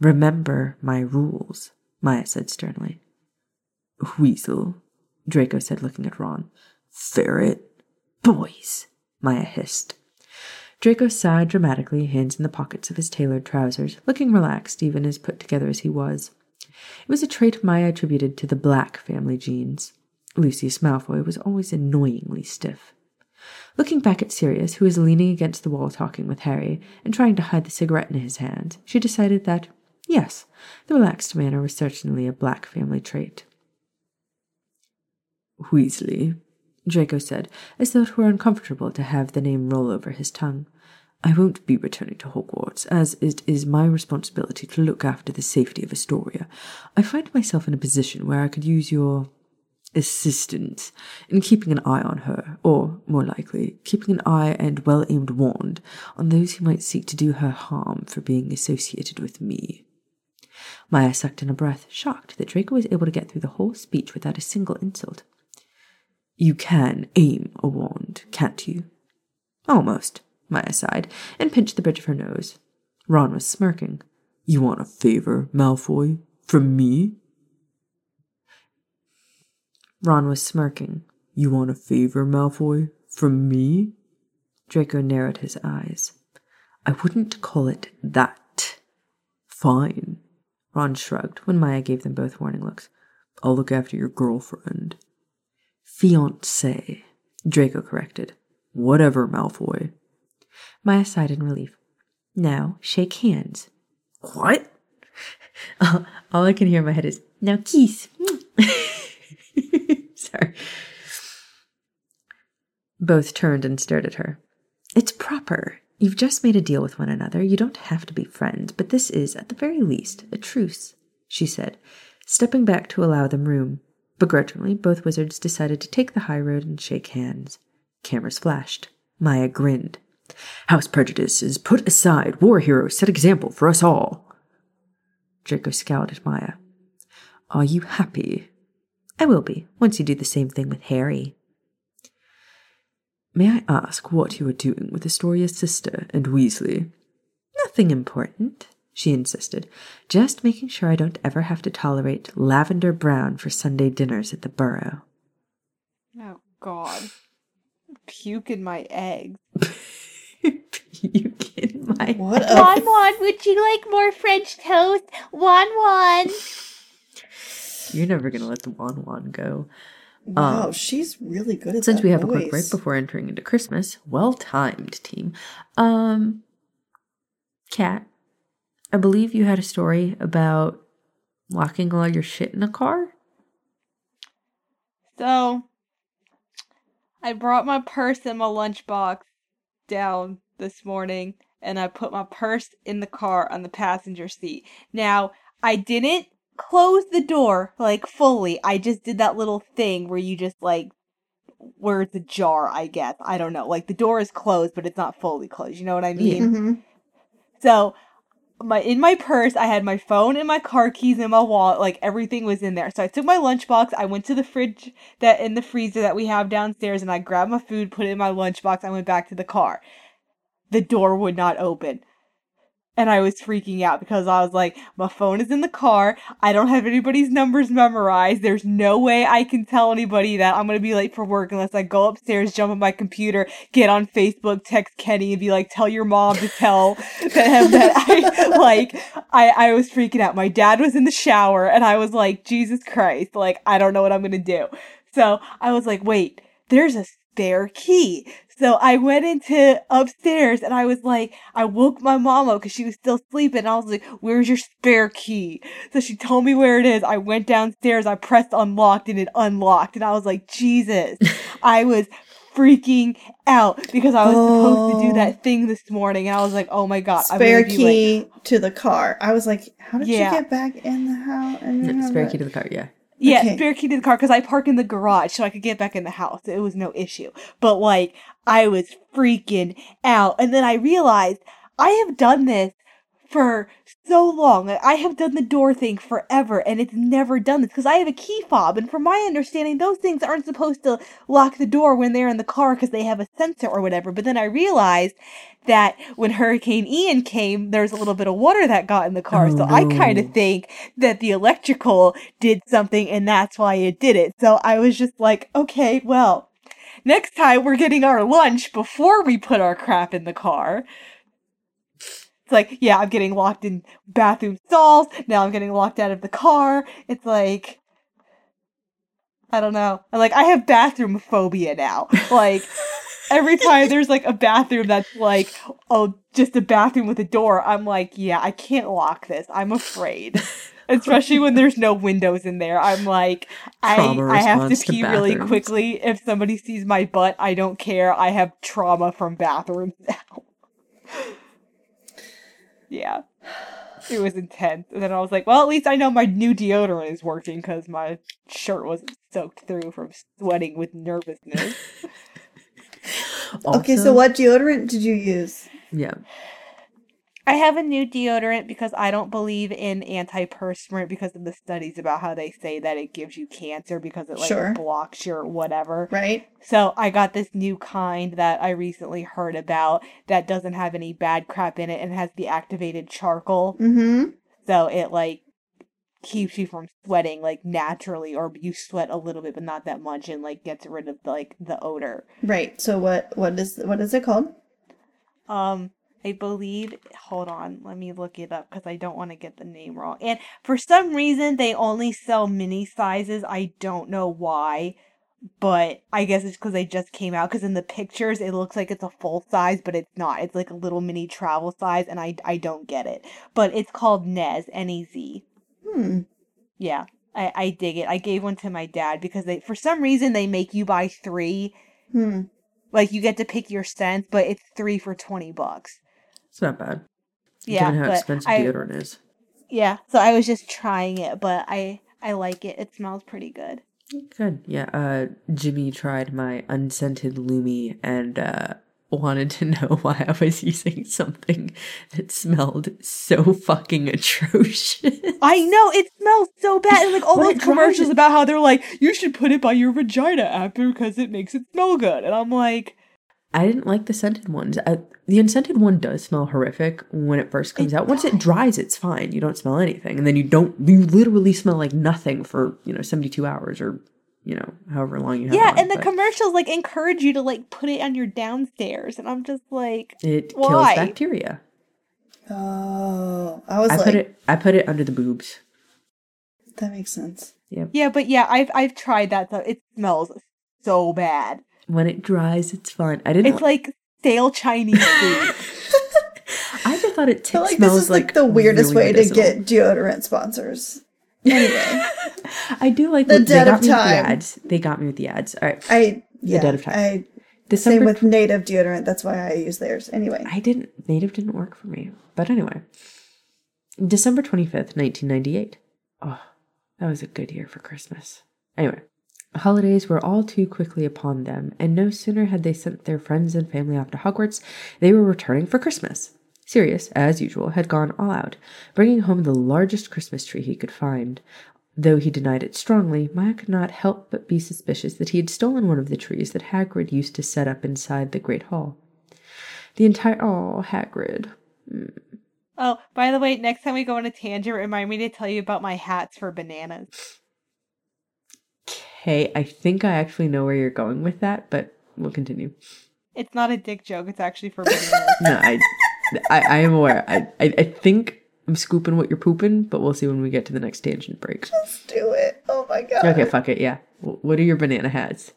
Remember my rules, Maya said sternly. Weasel, Draco said, looking at Ron. Ferret. Boys, Maya hissed. Draco sighed dramatically, hands in the pockets of his tailored trousers, looking relaxed even as put together as he was. It was a trait Maya attributed to the Black family genes. Lucius Malfoy was always annoyingly stiff. Looking back at Sirius, who was leaning against the wall talking with Harry and trying to hide the cigarette in his hand, she decided that, yes, the relaxed manner was certainly a Black family trait. Weasley, Draco said, as though it were uncomfortable to have the name roll over his tongue. I won't be returning to Hogwarts, as it is my responsibility to look after the safety of Astoria. I find myself in a position where I could use your assistance in keeping an eye on her, or, more likely, keeping an eye and well-aimed wand on those who might seek to do her harm for being associated with me. Maya sucked in a breath, shocked that Draco was able to get through the whole speech without a single insult. You can aim a wand, can't you? Almost, Maya sighed, and pinched the bridge of her nose. Ron was smirking. You want a favor, Malfoy? From me? Ron was smirking. You want a favor, Malfoy? From me? Draco narrowed his eyes. I wouldn't call it that. Fine, Ron shrugged when Maya gave them both warning looks. I'll look after your girlfriend. Fiancé, Draco corrected. Whatever, Malfoy. Maya sighed in relief. Now, shake hands. What? All I can hear in my head is, now kiss. Sorry. Both turned and stared at her. It's proper. You've just made a deal with one another. You don't have to be friends, but this is, at the very least, a truce, she said, stepping back to allow them room. Begrudgingly, both wizards decided to take the high road and shake hands. Cameras flashed. Maya grinned. House prejudice is put aside. War heroes set example for us all. Draco scowled at Maya. Are you happy? I will be, once you do the same thing with Harry. May I ask what you are doing with Astoria's sister and Weasley? Nothing important, she insisted. Just making sure I don't ever have to tolerate lavender brown for Sunday dinners at the Burrow. Oh, God. Puke in my eggs. Puke in my eggs. Wan, would you like more French toast? Wan. You're never going to let the Wan go. Wow, she's really good at since that we have voice. A quick break before entering into Christmas, well-timed, team. Kat, I believe you had a story about locking all your shit in a car? So, I brought my purse and my lunchbox down this morning, and I put my purse in the car on the passenger seat. Now, I didn't close the door, like, fully. I just did that little thing where you just, like, where it's ajar, I guess. I don't know. Like, the door is closed, but it's not fully closed. You know what I mean? Mm-hmm. So, in my purse, I had my phone and my car keys and my wallet. Like, everything was in there. So, I took my lunchbox. I went to the fridge in the freezer that we have downstairs, and I grabbed my food, put it in my lunchbox. I went back to the car. The door would not open. And I was freaking out because I was like, my phone is in the car. I don't have anybody's numbers memorized. There's no way I can tell anybody that I'm going to be late for work unless I go upstairs, jump on my computer, get on Facebook, text Kenny and be like, tell your mom to tell him that I was freaking out. My dad was in the shower and I was like, Jesus Christ, like, I don't know what I'm going to do. So I was like, wait, there's a spare key. So I went into upstairs and I was like, I woke my mama because she was still sleeping. And I was like, where's your spare key? So she told me where it is. I went downstairs. I pressed unlocked and it unlocked. And I was like, Jesus, I was freaking out because I was supposed to do that thing this morning. And I was like, oh my God. Spare key to the car. I was like, how did you get back in the house? Spare key to the car, yeah. Yeah, okay. Spare key to the car, because I park in the garage so I could get back in the house. It was no issue. But, like, I was freaking out. And then I realized I have done this for so long. Like, I have done the door thing forever, and it's never done this, because I have a key fob. And from my understanding, those things aren't supposed to lock the door when they're in the car because they have a sensor or whatever. But then I realized that when Hurricane Ian came, there's a little bit of water that got in the car. Oh, so no. I kind of think that the electrical did something, and that's why it did it. So I was just like, okay, well, next time we're getting our lunch before we put our crap in the car. It's like, yeah, I'm getting locked in bathroom stalls. Now I'm getting locked out of the car. It's like, I don't know. Like, I have bathroom phobia now. Like, every time there's, like, a bathroom that's, like, oh, just a bathroom with a door, I'm like, yeah, I can't lock this. I'm afraid. Especially when there's no windows in there. I'm like, I have to pee really quickly. If somebody sees my butt, I don't care. I have trauma from bathrooms now. Yeah. It was intense. And then I was like, well, at least I know my new deodorant is working because my shirt wasn't soaked through from sweating with nervousness. Also, okay, so what deodorant did you use? Yeah. I have a new deodorant because I don't believe in antiperspirant because of the studies about how they say that it gives you cancer because it blocks your whatever. Right. So I got this new kind that I recently heard about that doesn't have any bad crap in it and has the activated charcoal. Mm-hmm. So it keeps you from sweating naturally, or you sweat a little bit but not that much, and gets rid of the odor. Right. So what is it called? I believe, hold on, let me look it up because I don't want to get the name wrong. And for some reason, they only sell mini sizes. I don't know why, but I guess it's because they just came out. Because in the pictures, it looks like it's a full size, but it's not. It's a little mini travel size, and I don't get it. But it's called Nez, N-E-Z. Yeah, I dig it. I gave one to my dad because for some reason, they make you buy three. You get to pick your scent, but it's 3 for $20. It's not bad. Yeah, given how expensive deodorant is. Yeah, so I was just trying it, but I like it. It smells pretty good. Good, yeah. Jimmy tried my unscented Lumi and wanted to know why I was using something that smelled so fucking atrocious. I know, it smells so bad. And all those commercials about how they're you should put it by your vagina after because it makes it smell good. And I'm like... I didn't like the scented ones. The unscented one does smell horrific when it first comes out. Once it dries, it's fine. You don't smell anything. And then you literally smell nothing for, 72 hours or, however long you have. Yeah, and the commercials encourage you to put it on your downstairs. And I'm just it why? Kills bacteria. Oh, I put it under the boobs. That makes sense. Yeah. Yeah, but yeah, I've tried that though. It smells so bad. When it dries, it's fine. I didn't. It's like stale Chinese food. I just thought it smells this is the weirdest really way medicinal. To get deodorant sponsors. Anyway, I do like the Debt of Time. They got me with the ads. All right, the Debt of Time. Same with Native deodorant. That's why I use theirs. Anyway, Native didn't work for me. But anyway, December 25th, 1998. Oh, that was a good year for Christmas. Anyway. Holidays were all too quickly upon them, and no sooner had they sent their friends and family off to Hogwarts, they were returning for Christmas. Sirius, as usual, had gone all out, bringing home the largest Christmas tree he could find. Though he denied it strongly, Maya could not help but be suspicious that he had stolen one of the trees that Hagrid used to set up inside the Great Hall. The entire... Oh, Hagrid. Mm. Oh, by the way, next time we go on a tangent, remind me to tell you about my hats for bananas. Hey, I think I actually know where you're going with that, but we'll continue. It's not a dick joke. It's actually for bananas. No, I am aware. I think I'm scooping what you're pooping, but we'll see when we get to the next tangent break. Just do it. Oh, my God. Okay, fuck it. Yeah. What are your banana hats?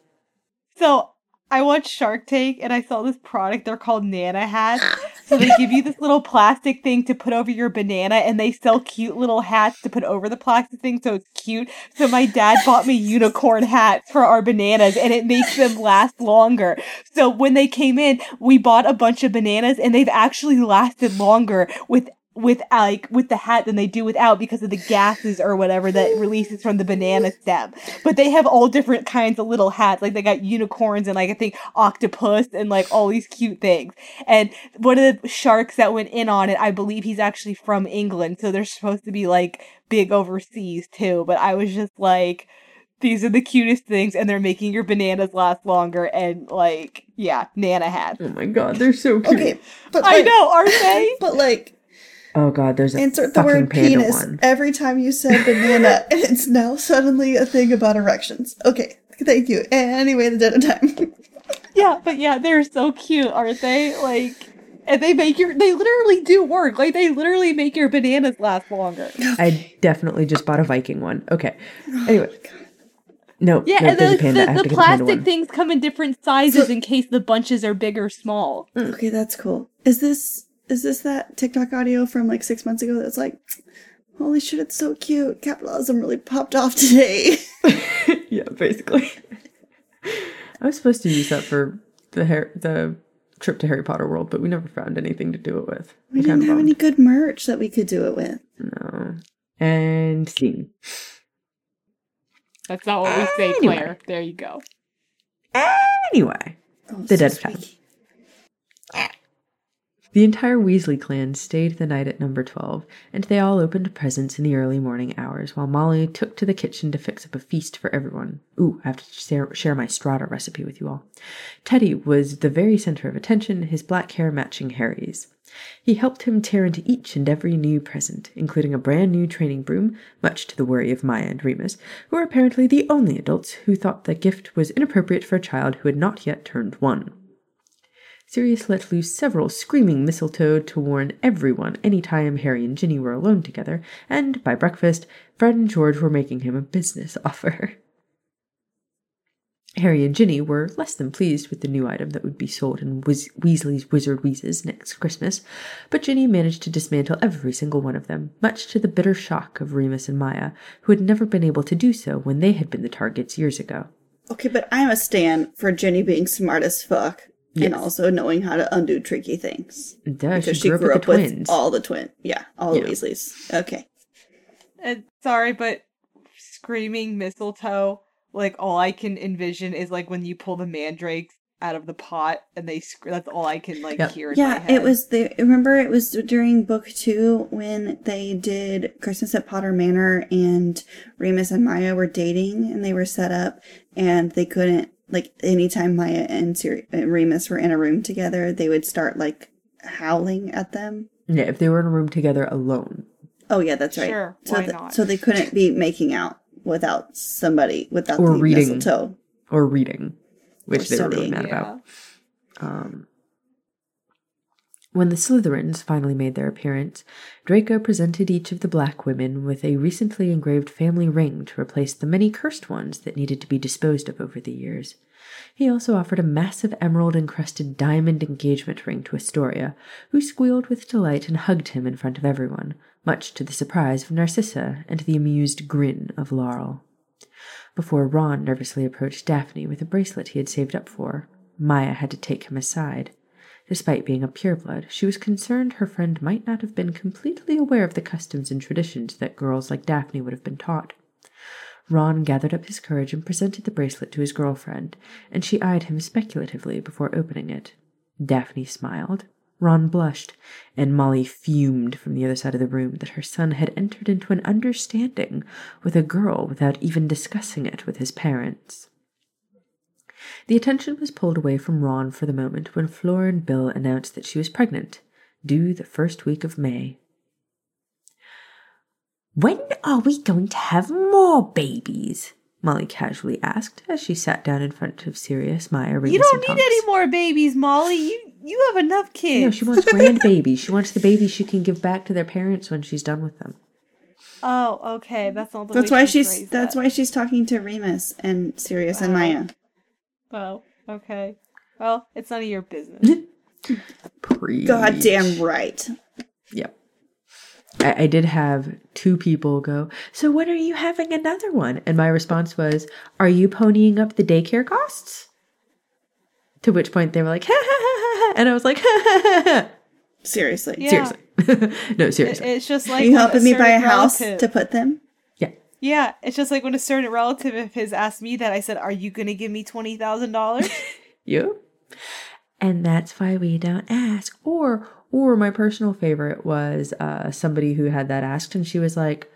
So I watched Shark Tank, and I saw this product. They're called Nana Hats. So they give you this little plastic thing to put over your banana, and they sell cute little hats to put over the plastic thing, so it's cute. So my dad bought me unicorn hats for our bananas, and it makes them last longer. So when they came in, we bought a bunch of bananas, and they've actually lasted longer with the hat than they do without because of the gases or whatever that releases from the banana stem. But they have all different kinds of little hats. They got unicorns and I think octopus and all these cute things. And one of the sharks that went in on it, I believe he's actually from England. So they're supposed to be big overseas too. But I was just these are the cutest things, and they're making your bananas last longer, and, yeah, Nana hats. Oh my God, they're so cute. Okay, but I know, aren't they? But oh God, there's a insert the word penis one. Every time you said banana, and it's now suddenly a thing about erections. Okay, thank you. Anyway, the Debt of Time. Yeah, but yeah, they're so cute, aren't they? And they literally do work. They literally make your bananas last longer. I definitely just bought a Viking one. Okay, anyway. Oh God. No, yeah, no, and the plastic things come in different sizes in case the bunches are big or small. Okay, that's cool. Is this that TikTok audio from 6 months ago that's holy shit, it's so cute. Capitalism really popped off today. Yeah, basically. I was supposed to use that for the trip to Harry Potter World, but we never found anything to do it with. We didn't have any good merch that we could do it with. No. And scene. That's not what we say, anyway. Claire. There you go. Anyway. Oh, the Debt of Time. The entire Weasley clan stayed the night at number 12, and they all opened presents in the early morning hours, while Molly took to the kitchen to fix up a feast for everyone. Ooh, I have to share my strata recipe with you all. Teddy was the very center of attention, his black hair matching Harry's. He helped him tear into each and every new present, including a brand new training broom, much to the worry of Maya and Remus, who were apparently the only adults who thought the gift was inappropriate for a child who had not yet turned 1. Sirius let loose several screaming mistletoe to warn everyone any time Harry and Ginny were alone together, and by breakfast, Fred and George were making him a business offer. Harry and Ginny were less than pleased with the new item that would be sold in Weasley's Wizard Wheezes next Christmas, but Ginny managed to dismantle every single one of them, much to the bitter shock of Remus and Maya, who had never been able to do so when they had been the targets years ago. Okay, but I'm a stan for Ginny being smart as fuck. Yes. And also knowing how to undo tricky things. Duh, because she grew up with, all the twins. Yeah, all the Weasleys. Okay. Sorry, but screaming mistletoe, like, all I can envision is, like, when you pull the mandrakes out of the pot and they that's all I can, like, hear in my head. Yeah, it was remember it was during book 2 when they did Christmas at Potter Manor and Remus and Maya were dating and they were set up and they couldn't. Like, anytime Maya and Remus were in a room together, they would start, like, howling at them. Yeah, if they were in a room together alone. Oh, yeah, that's right. Sure, why not? So they couldn't be making out without somebody, without or the reading, mistletoe. Or reading, which they were really mad about. When the Slytherins finally made their appearance, Draco presented each of the black women with a recently engraved family ring to replace the many cursed ones that needed to be disposed of over the years. He also offered a massive emerald-encrusted diamond engagement ring to Astoria, who squealed with delight and hugged him in front of everyone, much to the surprise of Narcissa and the amused grin of Laurel. Before Ron nervously approached Daphne with a bracelet he had saved up for her, Maya had to take him aside. Despite being a pureblood, she was concerned her friend might not have been completely aware of the customs and traditions that girls like Daphne would have been taught. Ron gathered up his courage and presented the bracelet to his girlfriend, and she eyed him speculatively before opening it. Daphne smiled, Ron blushed, and Molly fumed from the other side of the room that her son had entered into an understanding with a girl without even discussing it with his parents. The attention was pulled away from Ron for the moment when Fleur and Bill announced that she was pregnant, due the first week of May. "When are we going to have more babies?" Molly casually asked as she sat down in front of Sirius, Maya, Remus, and Tonks. "You don't need any more babies, Molly. You have enough kids." No, she wants grandbabies. She wants the babies she can give back to their parents when she's done with them. Oh, okay. That's why she's talking to Remus and Sirius and Maya. Oh, okay. Well, it's none of your business. Goddamn right. Yep. I did have 2 people go, "So when are you having another one?" And my response was, "Are you ponying up the daycare costs?" To which point they were like, "Ha ha ha ha." And I was like, "Ha ha ha ha." Seriously. Yeah. Seriously. No, seriously. It's just like, are you helping me buy a house to put them? Yeah, it's just like when a certain relative of his asked me that, I said, "Are you going to give me $20,000? You? And that's why we don't ask. Or my personal favorite was somebody who had that asked, and she was like,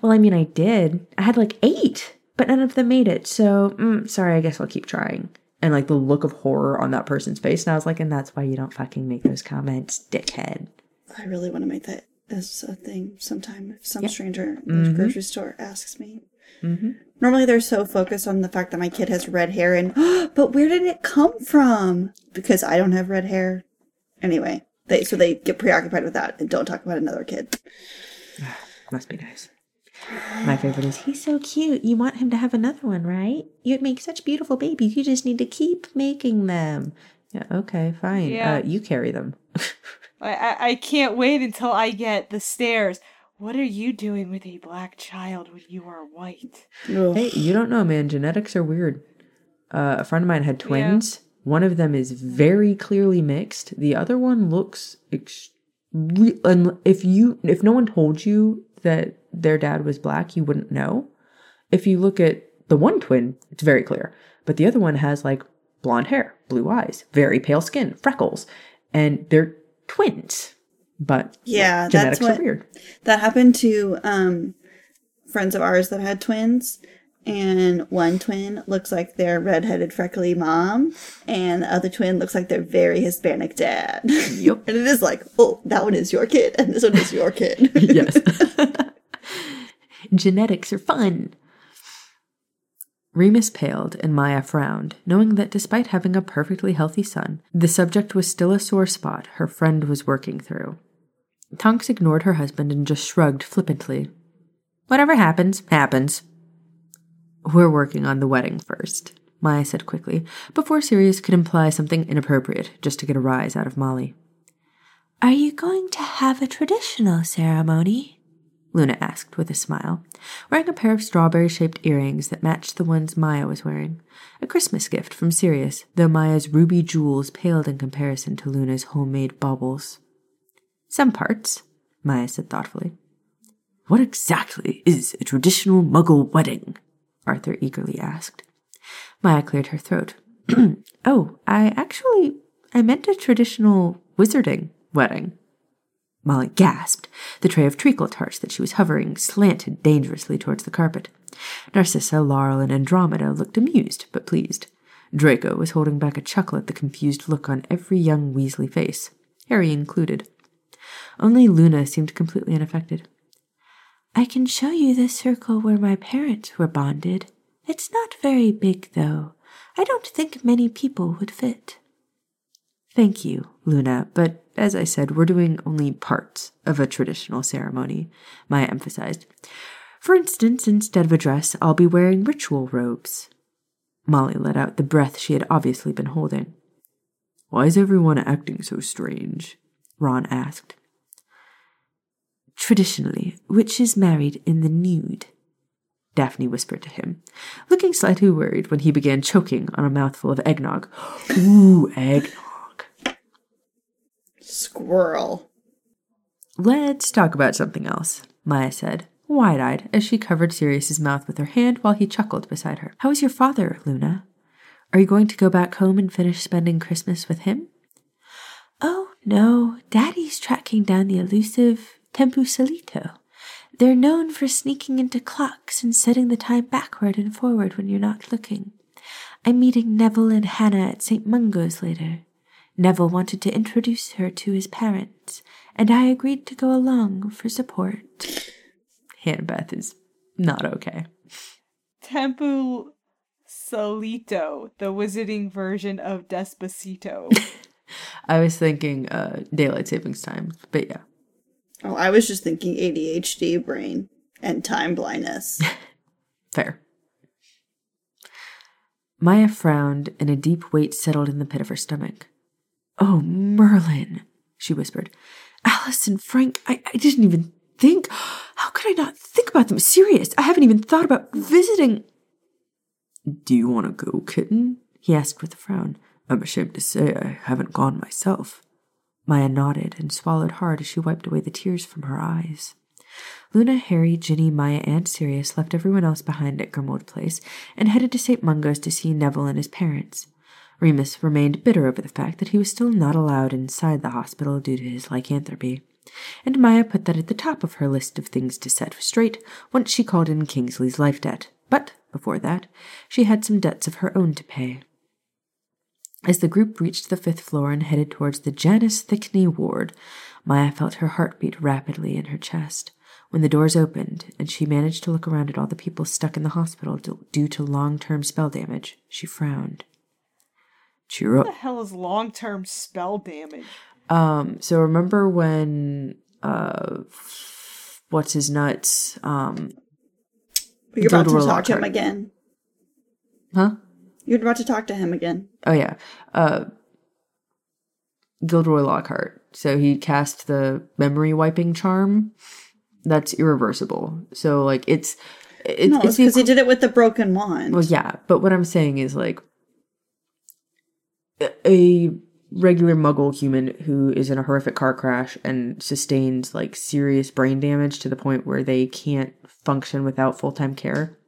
"Well, I mean, I did. I had like 8, but none of them made it. So, sorry, I guess I'll keep trying." And like the look of horror on that person's face. And I was like, and that's why you don't fucking make those comments, dickhead. I really want to make that. That's a thing sometime if some stranger in the grocery store asks me. Mm-hmm. Normally they're so focused on the fact that my kid has red hair and, but where did it come from? Because I don't have red hair. Anyway, they get preoccupied with that and don't talk about another kid. Must be nice. My favorite is, "He's so cute. You want him to have another one, right? You'd make such beautiful babies. You just need to keep making them." Yeah, okay, fine. Yeah. You carry them. I can't wait until I get the stares. "What are you doing with a black child when you are white?" Ugh. Hey, you don't know, man. Genetics are weird. A friend of mine had twins. Yeah. One of them is very clearly mixed. The other one looks... If no one told you that their dad was black, you wouldn't know. If you look at the one twin, it's very clear. But the other one has, like, blonde hair, blue eyes, very pale skin, freckles. And they're... twins, but yeah, genetics that's what, are weird. That happened to friends of ours that had twins. And one twin looks like their redheaded, freckly mom, and the other twin looks like their very Hispanic dad. Yep. And it is like, oh, that one is your kid, and this one is your kid. Yes. Genetics are fun. Remus paled, and Maya frowned, knowing that despite having a perfectly healthy son, the subject was still a sore spot her friend was working through. Tonks ignored her husband and just shrugged flippantly. Whatever happens, happens. We're working on the wedding first, Maya said quickly, before Sirius could imply something inappropriate just to get a rise out of Molly. Are you going to have a traditional ceremony? Luna asked with a smile, wearing a pair of strawberry-shaped earrings that matched the ones Maya was wearing. A Christmas gift from Sirius, though Maya's ruby jewels paled in comparison to Luna's homemade baubles. Some parts, Maya said thoughtfully. What exactly is a traditional Muggle wedding? Arthur eagerly asked. Maya cleared her throat. Oh, I meant a traditional wizarding wedding. Molly gasped, the tray of treacle tarts that she was hovering slanted dangerously towards the carpet. Narcissa, Laurel, and Andromeda looked amused but pleased. Draco was holding back a chuckle at the confused look on every young Weasley face, Harry included. Only Luna seemed completely unaffected. I can show you the circle where my parents were bonded. It's not very big, though. I don't think many people would fit. Thank you, Luna, but as I said, we're doing only parts of a traditional ceremony, Maya emphasized. For instance, instead of a dress, I'll be wearing ritual robes. Molly let out the breath she had obviously been holding. Why is everyone acting so strange? Ron asked. Traditionally, witches married in the nude, Daphne whispered to him, looking slightly worried when he began choking on a mouthful of eggnog. Ooh, eggnog. Squirrel. Let's talk about something else, Maya said, wide-eyed, as she covered Sirius's mouth with her hand while he chuckled beside her. How is your father, Luna? Are you going to go back home and finish spending Christmas with him? Oh, no. Daddy's tracking down the elusive Tempus Solito. They're known for sneaking into clocks and setting the time backward and forward when you're not looking. I'm meeting Neville and Hannah at St. Mungo's later. Neville wanted to introduce her to his parents, and I agreed to go along for support. Hannah Beth is not okay. Tempus Solito, the wizarding version of Despacito. I was thinking daylight savings time, but yeah. Oh, I was just thinking ADHD brain and time blindness. Fair. Maya frowned, and a deep weight settled in the pit of her stomach. Oh, Merlin, she whispered. Alice and Frank, I didn't even think. How could I not think about them? Serious, I haven't even thought about visiting. Do you want to go, kitten? He asked with a frown. I'm ashamed to say I haven't gone myself. Maya nodded and swallowed hard as she wiped away the tears from her eyes. Luna, Harry, Ginny, Maya, and Sirius left everyone else behind at Grimmauld Place and headed to St. Mungo's to see Neville and his parents. Remus remained bitter over the fact that he was still not allowed inside the hospital due to his lycanthropy, and Maya put that at the top of her list of things to set straight once she called in Kingsley's life debt. But, before that, she had some debts of her own to pay. As the group reached the 5th floor and headed towards the Janice Thickney ward, Maya felt her heartbeat rapidly in her chest when the doors opened and she managed to look around at all the people stuck in the hospital due to long-term spell damage. She frowned. Cheer up. What the hell is long-term spell damage? So remember when, what's his nuts? You're about to talk to him again. Huh? You're about to talk to him again. Oh, yeah. Gilderoy Lockhart. So he cast the memory wiping charm. That's irreversible. So, like, it's no, it's because he did it with the broken wand. Well, yeah. But what I'm saying is, like, a regular muggle human who is in a horrific car crash and sustains, like, serious brain damage to the point where they can't function without full-time care.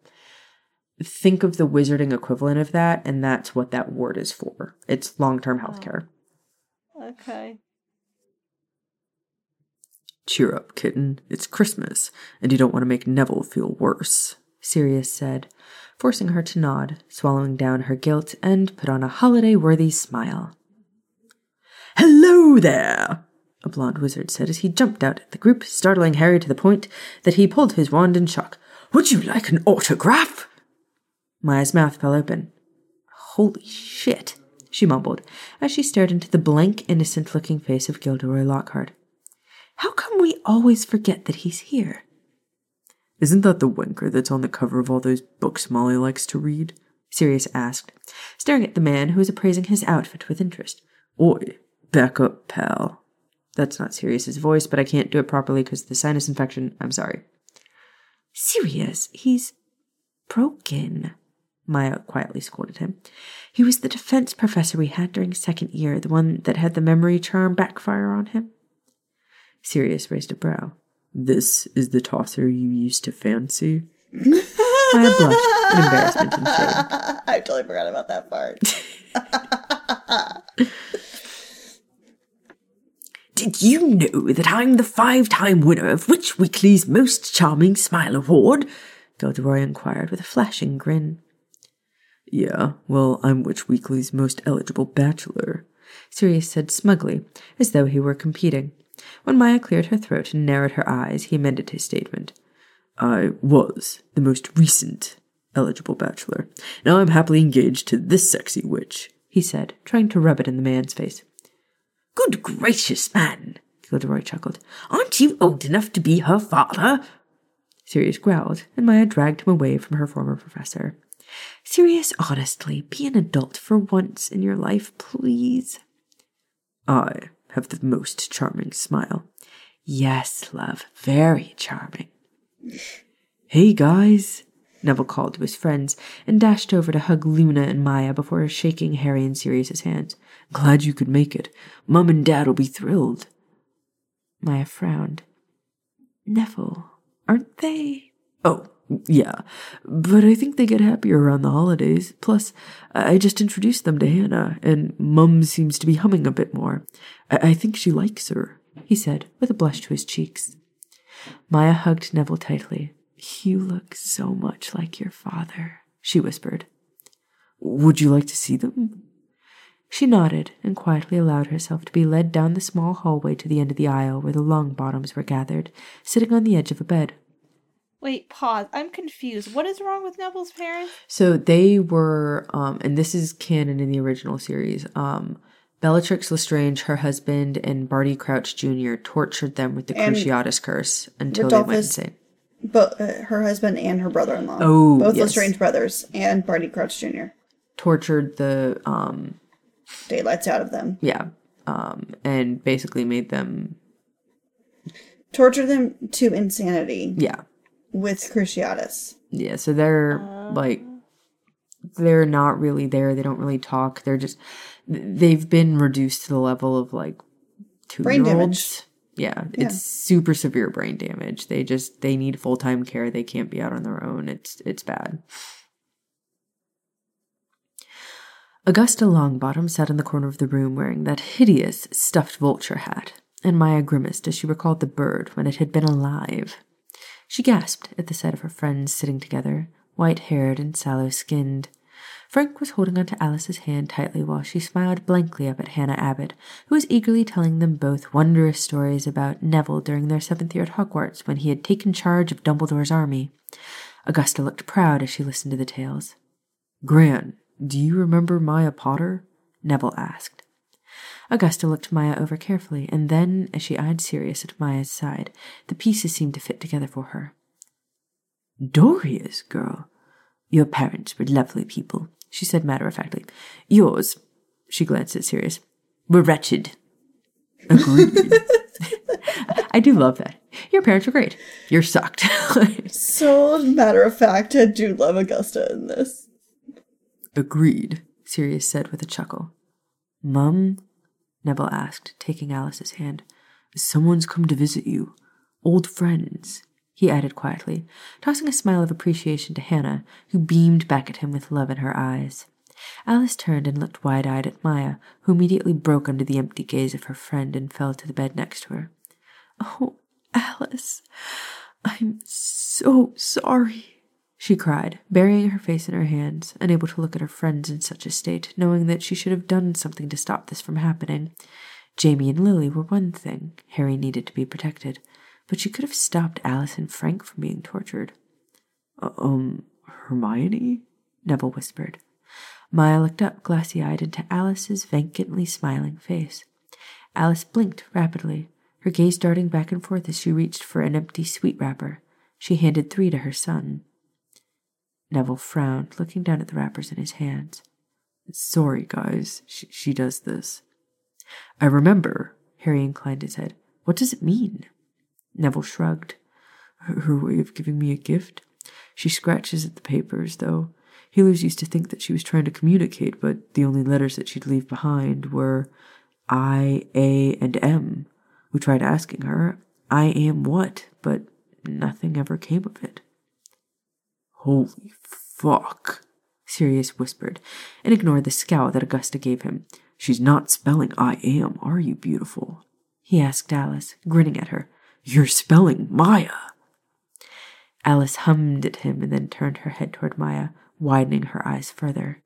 Think of the wizarding equivalent of that, and that's what that ward is for. It's long-term healthcare. Okay. Cheer up, kitten. It's Christmas, and you don't want to make Neville feel worse, Sirius said, forcing her to nod, swallowing down her guilt, and put on a holiday-worthy smile. "Hello there," a blonde wizard said as he jumped out at the group, startling Harry to the point that he pulled his wand in shock. "Would you like an autograph?" Maya's mouth fell open. "Holy shit," she mumbled, as she stared into the blank, innocent-looking face of Gilderoy Lockhart. "How come we always forget that he's here?" "Isn't that the wanker that's on the cover of all those books Molly likes to read?" Sirius asked, staring at the man who was appraising his outfit with interest. "Oi, back up, pal." That's not Sirius's voice, but I can't do it properly because of the sinus infection. I'm sorry. "Sirius, he's broken," Maya quietly scolded him. "He was the defense professor we had during second year, the one that had the memory charm backfire on him." Sirius raised a brow. "This is the tosser you used to fancy?" Maya blushed in embarrassment and shame. I totally forgot about that part. "Did you know that I'm the 5-time winner of Witch Weekly's Most Charming Smile Award?" Gilderoy inquired with a flashing grin. "Yeah, well, I'm Witch Weekly's most eligible bachelor," Sirius said smugly, as though he were competing. When Maya cleared her throat and narrowed her eyes, he amended his statement. "I was the most recent eligible bachelor. Now I'm happily engaged to this sexy witch," he said, trying to rub it in the man's face. "Good gracious, man," Gilderoy chuckled. "Aren't you old enough to be her father?" Sirius growled, and Maya dragged him away from her former professor. "Sirius, honestly, be an adult for once in your life, please." "I have the most charming smile." "Yes, love, very charming." "Hey, guys," Neville called to his friends, and dashed over to hug Luna and Maya before shaking Harry and Sirius's hands. "Glad you could make it. Mum and Dad'll be thrilled." Maya frowned. "Neville, aren't they?" "Oh, yeah, but I think they get happier around the holidays. Plus, I just introduced them to Hannah, and Mum seems to be humming a bit more. I think she likes her," he said, with a blush to his cheeks. Maya hugged Neville tightly. "You look so much like your father," she whispered. "Would you like to see them?" She nodded and quietly allowed herself to be led down the small hallway to the end of the aisle where the Longbottoms were gathered, sitting on the edge of a bed. Wait, pause. I'm confused. What is wrong with Neville's parents? So they were, and this is canon in the original series, Bellatrix Lestrange, her husband, and Barty Crouch Jr. tortured them with the Cruciatus Curse until Rodolphus, they went insane. But her husband and her brother-in-law. Oh, both yes. Lestrange brothers and Barty Crouch Jr. tortured the daylights out of them. Yeah, and basically made them torture them to insanity. Yeah. With Cruciatus. Yeah, so they're, they're not really there. They don't really talk. They're just, they've been reduced to the level of, 2-year-olds. Brain damage. Yeah, it's super severe brain damage. They need full-time care. They can't be out on their own. It's bad. Augusta Longbottom sat in the corner of the room wearing that hideous stuffed vulture hat, and Maya grimaced as she recalled the bird when it had been alive. She gasped at the sight of her friends sitting together, white-haired and sallow-skinned. Frank was holding onto Alice's hand tightly while she smiled blankly up at Hannah Abbott, who was eagerly telling them both wondrous stories about Neville during their 7th year at Hogwarts when he had taken charge of Dumbledore's army. Augusta looked proud as she listened to the tales. "Gran, do you remember Maya Potter?" Neville asked. Augusta looked Maya over carefully, and then, as she eyed Sirius at Maya's side, the pieces seemed to fit together for her. "Doria's girl. Your parents were lovely people," she said matter-of-factly. "Yours," she glanced at Sirius, "were wretched." "Agreed." I do love that. Your parents were great. You're sucked. So matter-of-fact, I do love Augusta in this. "Agreed," Sirius said with a chuckle. "Mum?" Neville asked, taking Alice's hand. "Someone's come to visit you. Old friends," he added quietly, tossing a smile of appreciation to Hannah, who beamed back at him with love in her eyes. Alice turned and looked wide-eyed at Maya, who immediately broke under the empty gaze of her friend and fell to the bed next to her. "Oh, Alice, I'm so sorry, she cried, burying her face in her hands, unable to look at her friends in such a state, knowing that she should have done something to stop this from happening. Jamie and Lily were one thing. Harry needed to be protected, but she could have stopped Alice and Frank from being tortured. Hermione? Neville whispered. Maya looked up, glassy-eyed, into Alice's vacantly smiling face. Alice blinked rapidly, her gaze darting back and forth as she reached for an empty sweet wrapper. She handed 3 to her son. Neville frowned, looking down at the wrappers in his hands. Sorry, guys. She does this. I remember, Harry inclined his head. What does it mean? Neville shrugged. Her way of giving me a gift? She scratches at the papers, though. Healers used to think that she was trying to communicate, but the only letters that she'd leave behind were I, A, and M. We tried asking her, I am what, but nothing ever came of it. Holy fuck, Sirius whispered, and ignored the scowl that Augusta gave him. She's not spelling I am, are you, beautiful? He asked Alice, grinning at her. You're spelling Maya. Alice hummed at him and then turned her head toward Maya, widening her eyes further.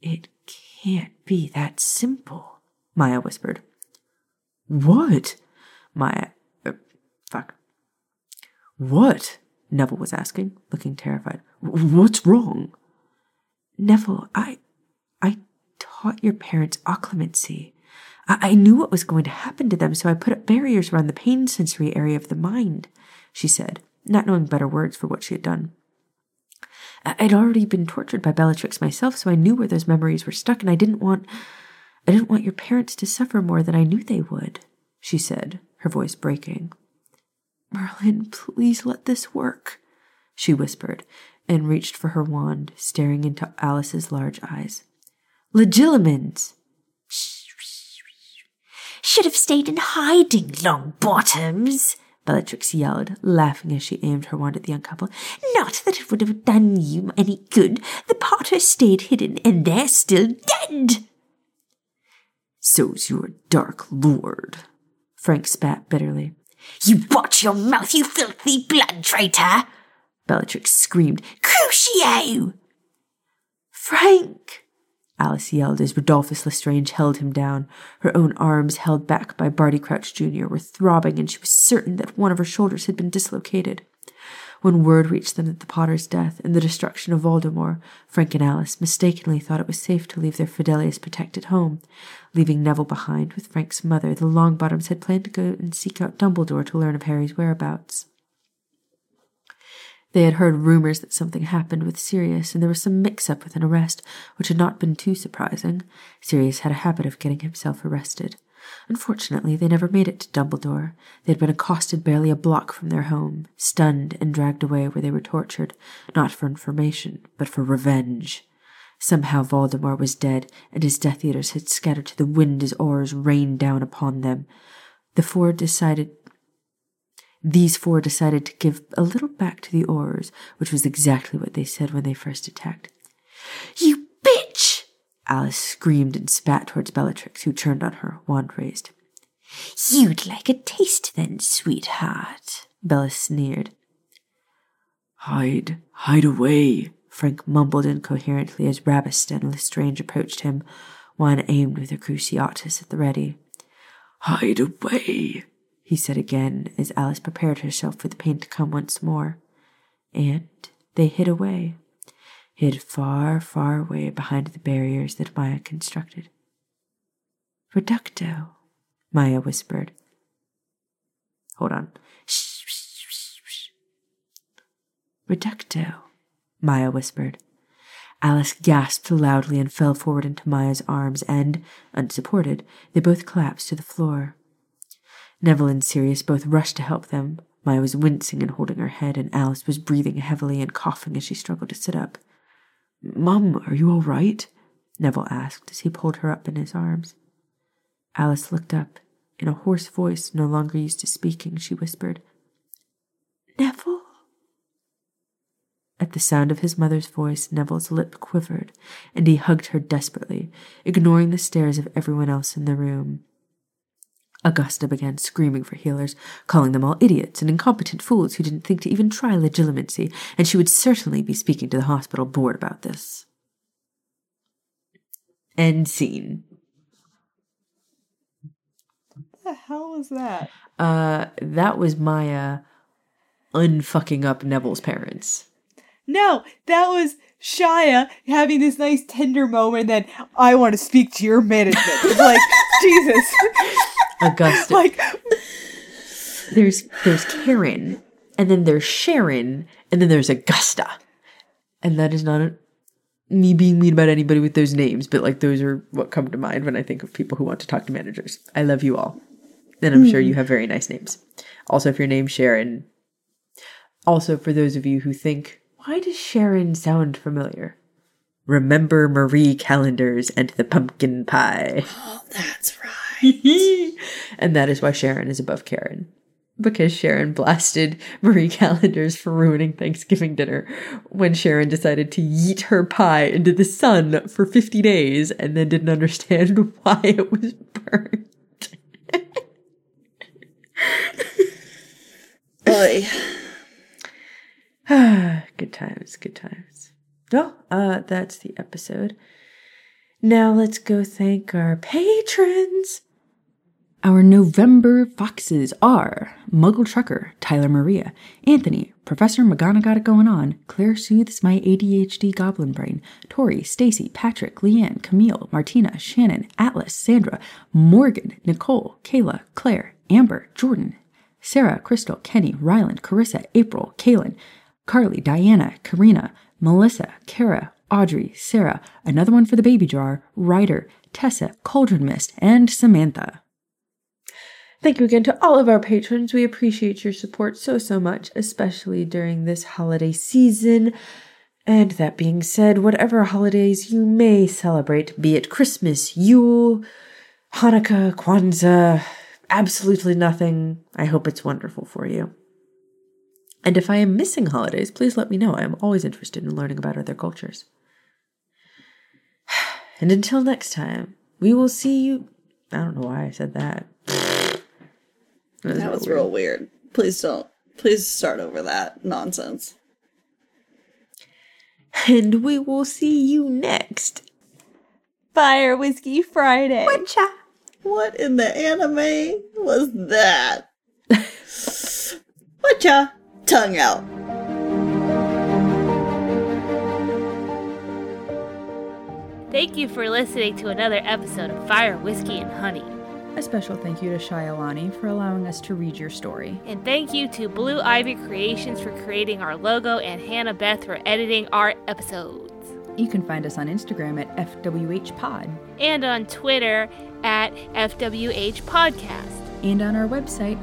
It can't be that simple, Maya whispered. What? Maya... fuck. What? Neville was asking, looking terrified. What's wrong? Neville, I taught your parents occlumency. I knew what was going to happen to them, so I put up barriers around the pain sensory area of the mind, she said, not knowing better words for what she had done. I'd already been tortured by Bellatrix myself, so I knew where those memories were stuck, and I didn't want your parents to suffer more than I knew they would, she said, her voice breaking. Merlin, please let this work, she whispered, and reached for her wand, staring into Alice's large eyes. Legilimens! Should have stayed in hiding, Longbottoms! Bellatrix yelled, laughing as she aimed her wand at the young couple. Not that it would have done you any good. The Potter stayed hidden, and they're still dead. So's your dark lord, Frank spat bitterly. You watch your mouth, you filthy blood traitor, Bellatrix screamed. Crucio! Frank! Alice yelled as Rodolphus Lestrange held him down. Her own arms, held back by Barty Crouch Jr., were throbbing, and she was certain that one of her shoulders had been dislocated. When word reached them that the Potter's death and the destruction of Voldemort, Frank and Alice mistakenly thought it was safe to leave their Fidelius protected home. Leaving Neville behind with Frank's mother, the Longbottoms had planned to go and seek out Dumbledore to learn of Harry's whereabouts. They had heard rumors that something happened with Sirius, and there was some mix-up with an arrest, which had not been too surprising. Sirius had a habit of getting himself arrested. Unfortunately, they never made it to Dumbledore. They had been accosted barely a block from their home, stunned and dragged away where they were tortured, not for information, but for revenge. Somehow Voldemort was dead, and his Death Eaters had scattered to the wind as oars rained down upon them. These four decided to give a little back to the Aurors, which was exactly what they said when they first attacked. You bitch! Alice screamed and spat towards Bellatrix, who turned on her, wand raised. You'd like a taste then, sweetheart, Bella sneered. Hide away, Frank mumbled incoherently as Rabiston and Lestrange approached him, one aimed with a Cruciatus at the ready. Hide away, he said again, as Alice prepared herself for the pain to come once more. And they hid away, hid far, far away behind the barriers that Maya constructed. Reducto, Maya whispered. Hold on. Shh, shh, shh, shh. Reducto, Maya whispered. Alice gasped loudly and fell forward into Maya's arms, and, unsupported, they both collapsed to the floor. Neville and Sirius both rushed to help them. Maya was wincing and holding her head, and Alice was breathing heavily and coughing as she struggled to sit up. Mum, are you all right? Neville asked as he pulled her up in his arms. Alice looked up. In a hoarse voice, no longer used to speaking, she whispered, Neville? At the sound of his mother's voice, Neville's lip quivered, and he hugged her desperately, ignoring the stares of everyone else in the room. Augusta began screaming for healers, calling them all idiots and incompetent fools who didn't think to even try legitimacy, and she would certainly be speaking to the hospital board about this. End scene. What the hell was that? That was Maya unfucking up Neville's parents. No, that was Shia having this nice tender moment that I want to speak to your management. It's like, Jesus. Augusta. Like, there's Karen, and then there's Sharon, and then there's Augusta. And that is not me being mean about anybody with those names, but like those are what come to mind when I think of people who want to talk to managers. I love you all. And I'm sure you have very nice names. Also, if your name's Sharon. Also, for those of you who think, why does Sharon sound familiar? Remember Marie Callender's and the pumpkin pie. Oh, that's right. And that is why Sharon is above Karen. Because Sharon blasted Marie Callender's for ruining Thanksgiving dinner when Sharon decided to yeet her pie into the sun for 50 days and then didn't understand why it was burnt. Boy. Good times, good times. Well, that's the episode. Now let's go thank our patrons. Our November foxes are Muggle Trucker, Tyler Maria, Anthony, Professor Magana Got It Going On, Claire Soothes My ADHD Goblin Brain, Tori, Stacy, Patrick, Leanne, Camille, Martina, Shannon, Atlas, Sandra, Morgan, Nicole, Kayla, Claire, Amber, Jordan, Sarah, Crystal, Kenny, Ryland, Carissa, April, Kaylin, Carly, Diana, Karina, Melissa, Kara, Audrey, Sarah, Another One for the Baby Jar, Ryder, Tessa, Cauldron Mist, and Samantha. Thank you again to all of our patrons. We appreciate your support so, so much, especially during this holiday season. And that being said, whatever holidays you may celebrate, be it Christmas, Yule, Hanukkah, Kwanzaa, absolutely nothing, I hope it's wonderful for you. And if I am missing holidays, please let me know. I am always interested in learning about other cultures. And until next time, we will see you. I don't know why I said that. That was real weird. Please don't. Please start over that nonsense. And we will see you next. Fire Whiskey Friday. Whatcha? What in the anime was that? Whatcha? Tongue out. Thank you for listening to another episode of Fire Whiskey and Honey. A special thank you to Shia Lani for allowing us to read your story. And thank you to Blue Ivy Creations for creating our logo and Hannah Beth for editing our episodes. You can find us on Instagram at FWHpod. And on Twitter at FWHpodcast. And on our website,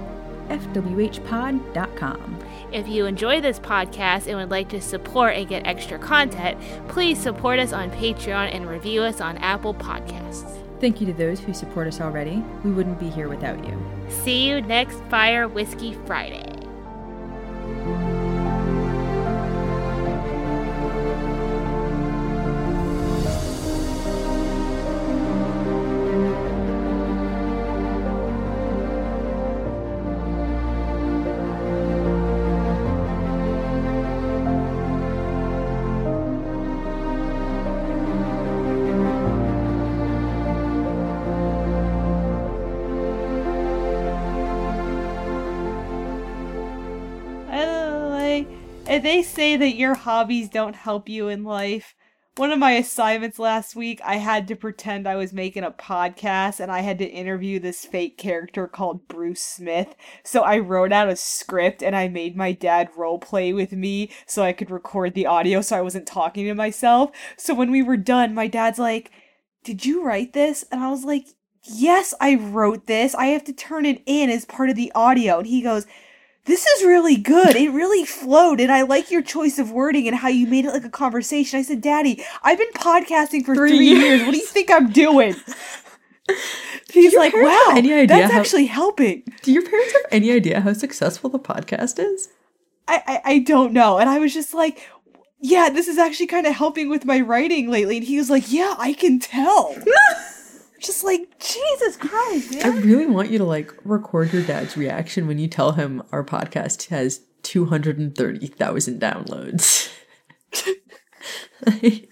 FWHpod.com. If you enjoy this podcast and would like to support and get extra content, please support us on Patreon and review us on Apple Podcasts. Thank you to those who support us already. We wouldn't be here without you. See you next Fire Whiskey Friday. They say that your hobbies don't help you in life. One of my assignments last week, I had to pretend I was making a podcast and I had to interview this fake character called Bruce Smith. So I wrote out a script and I made my dad role play with me so I could record the audio so I wasn't talking to myself. So when we were done, my dad's like, "Did you write this?" And I was like, "Yes, I wrote this. I have to turn it in as part of the audio." And he goes, "This is really good. It really flowed. And I like your choice of wording and how you made it like a conversation." I said, "Daddy, I've been podcasting for three years. What do you think I'm doing?" He's like, "Wow, that's actually helping." Do your parents have any idea how successful the podcast is? I don't know. And I was just like, "Yeah, this is actually kind of helping with my writing lately." And he was like, "Yeah, I can tell." Just like, Jesus Christ, man. I really want you to like record your dad's reaction when you tell him our podcast has 230,000 downloads. Like,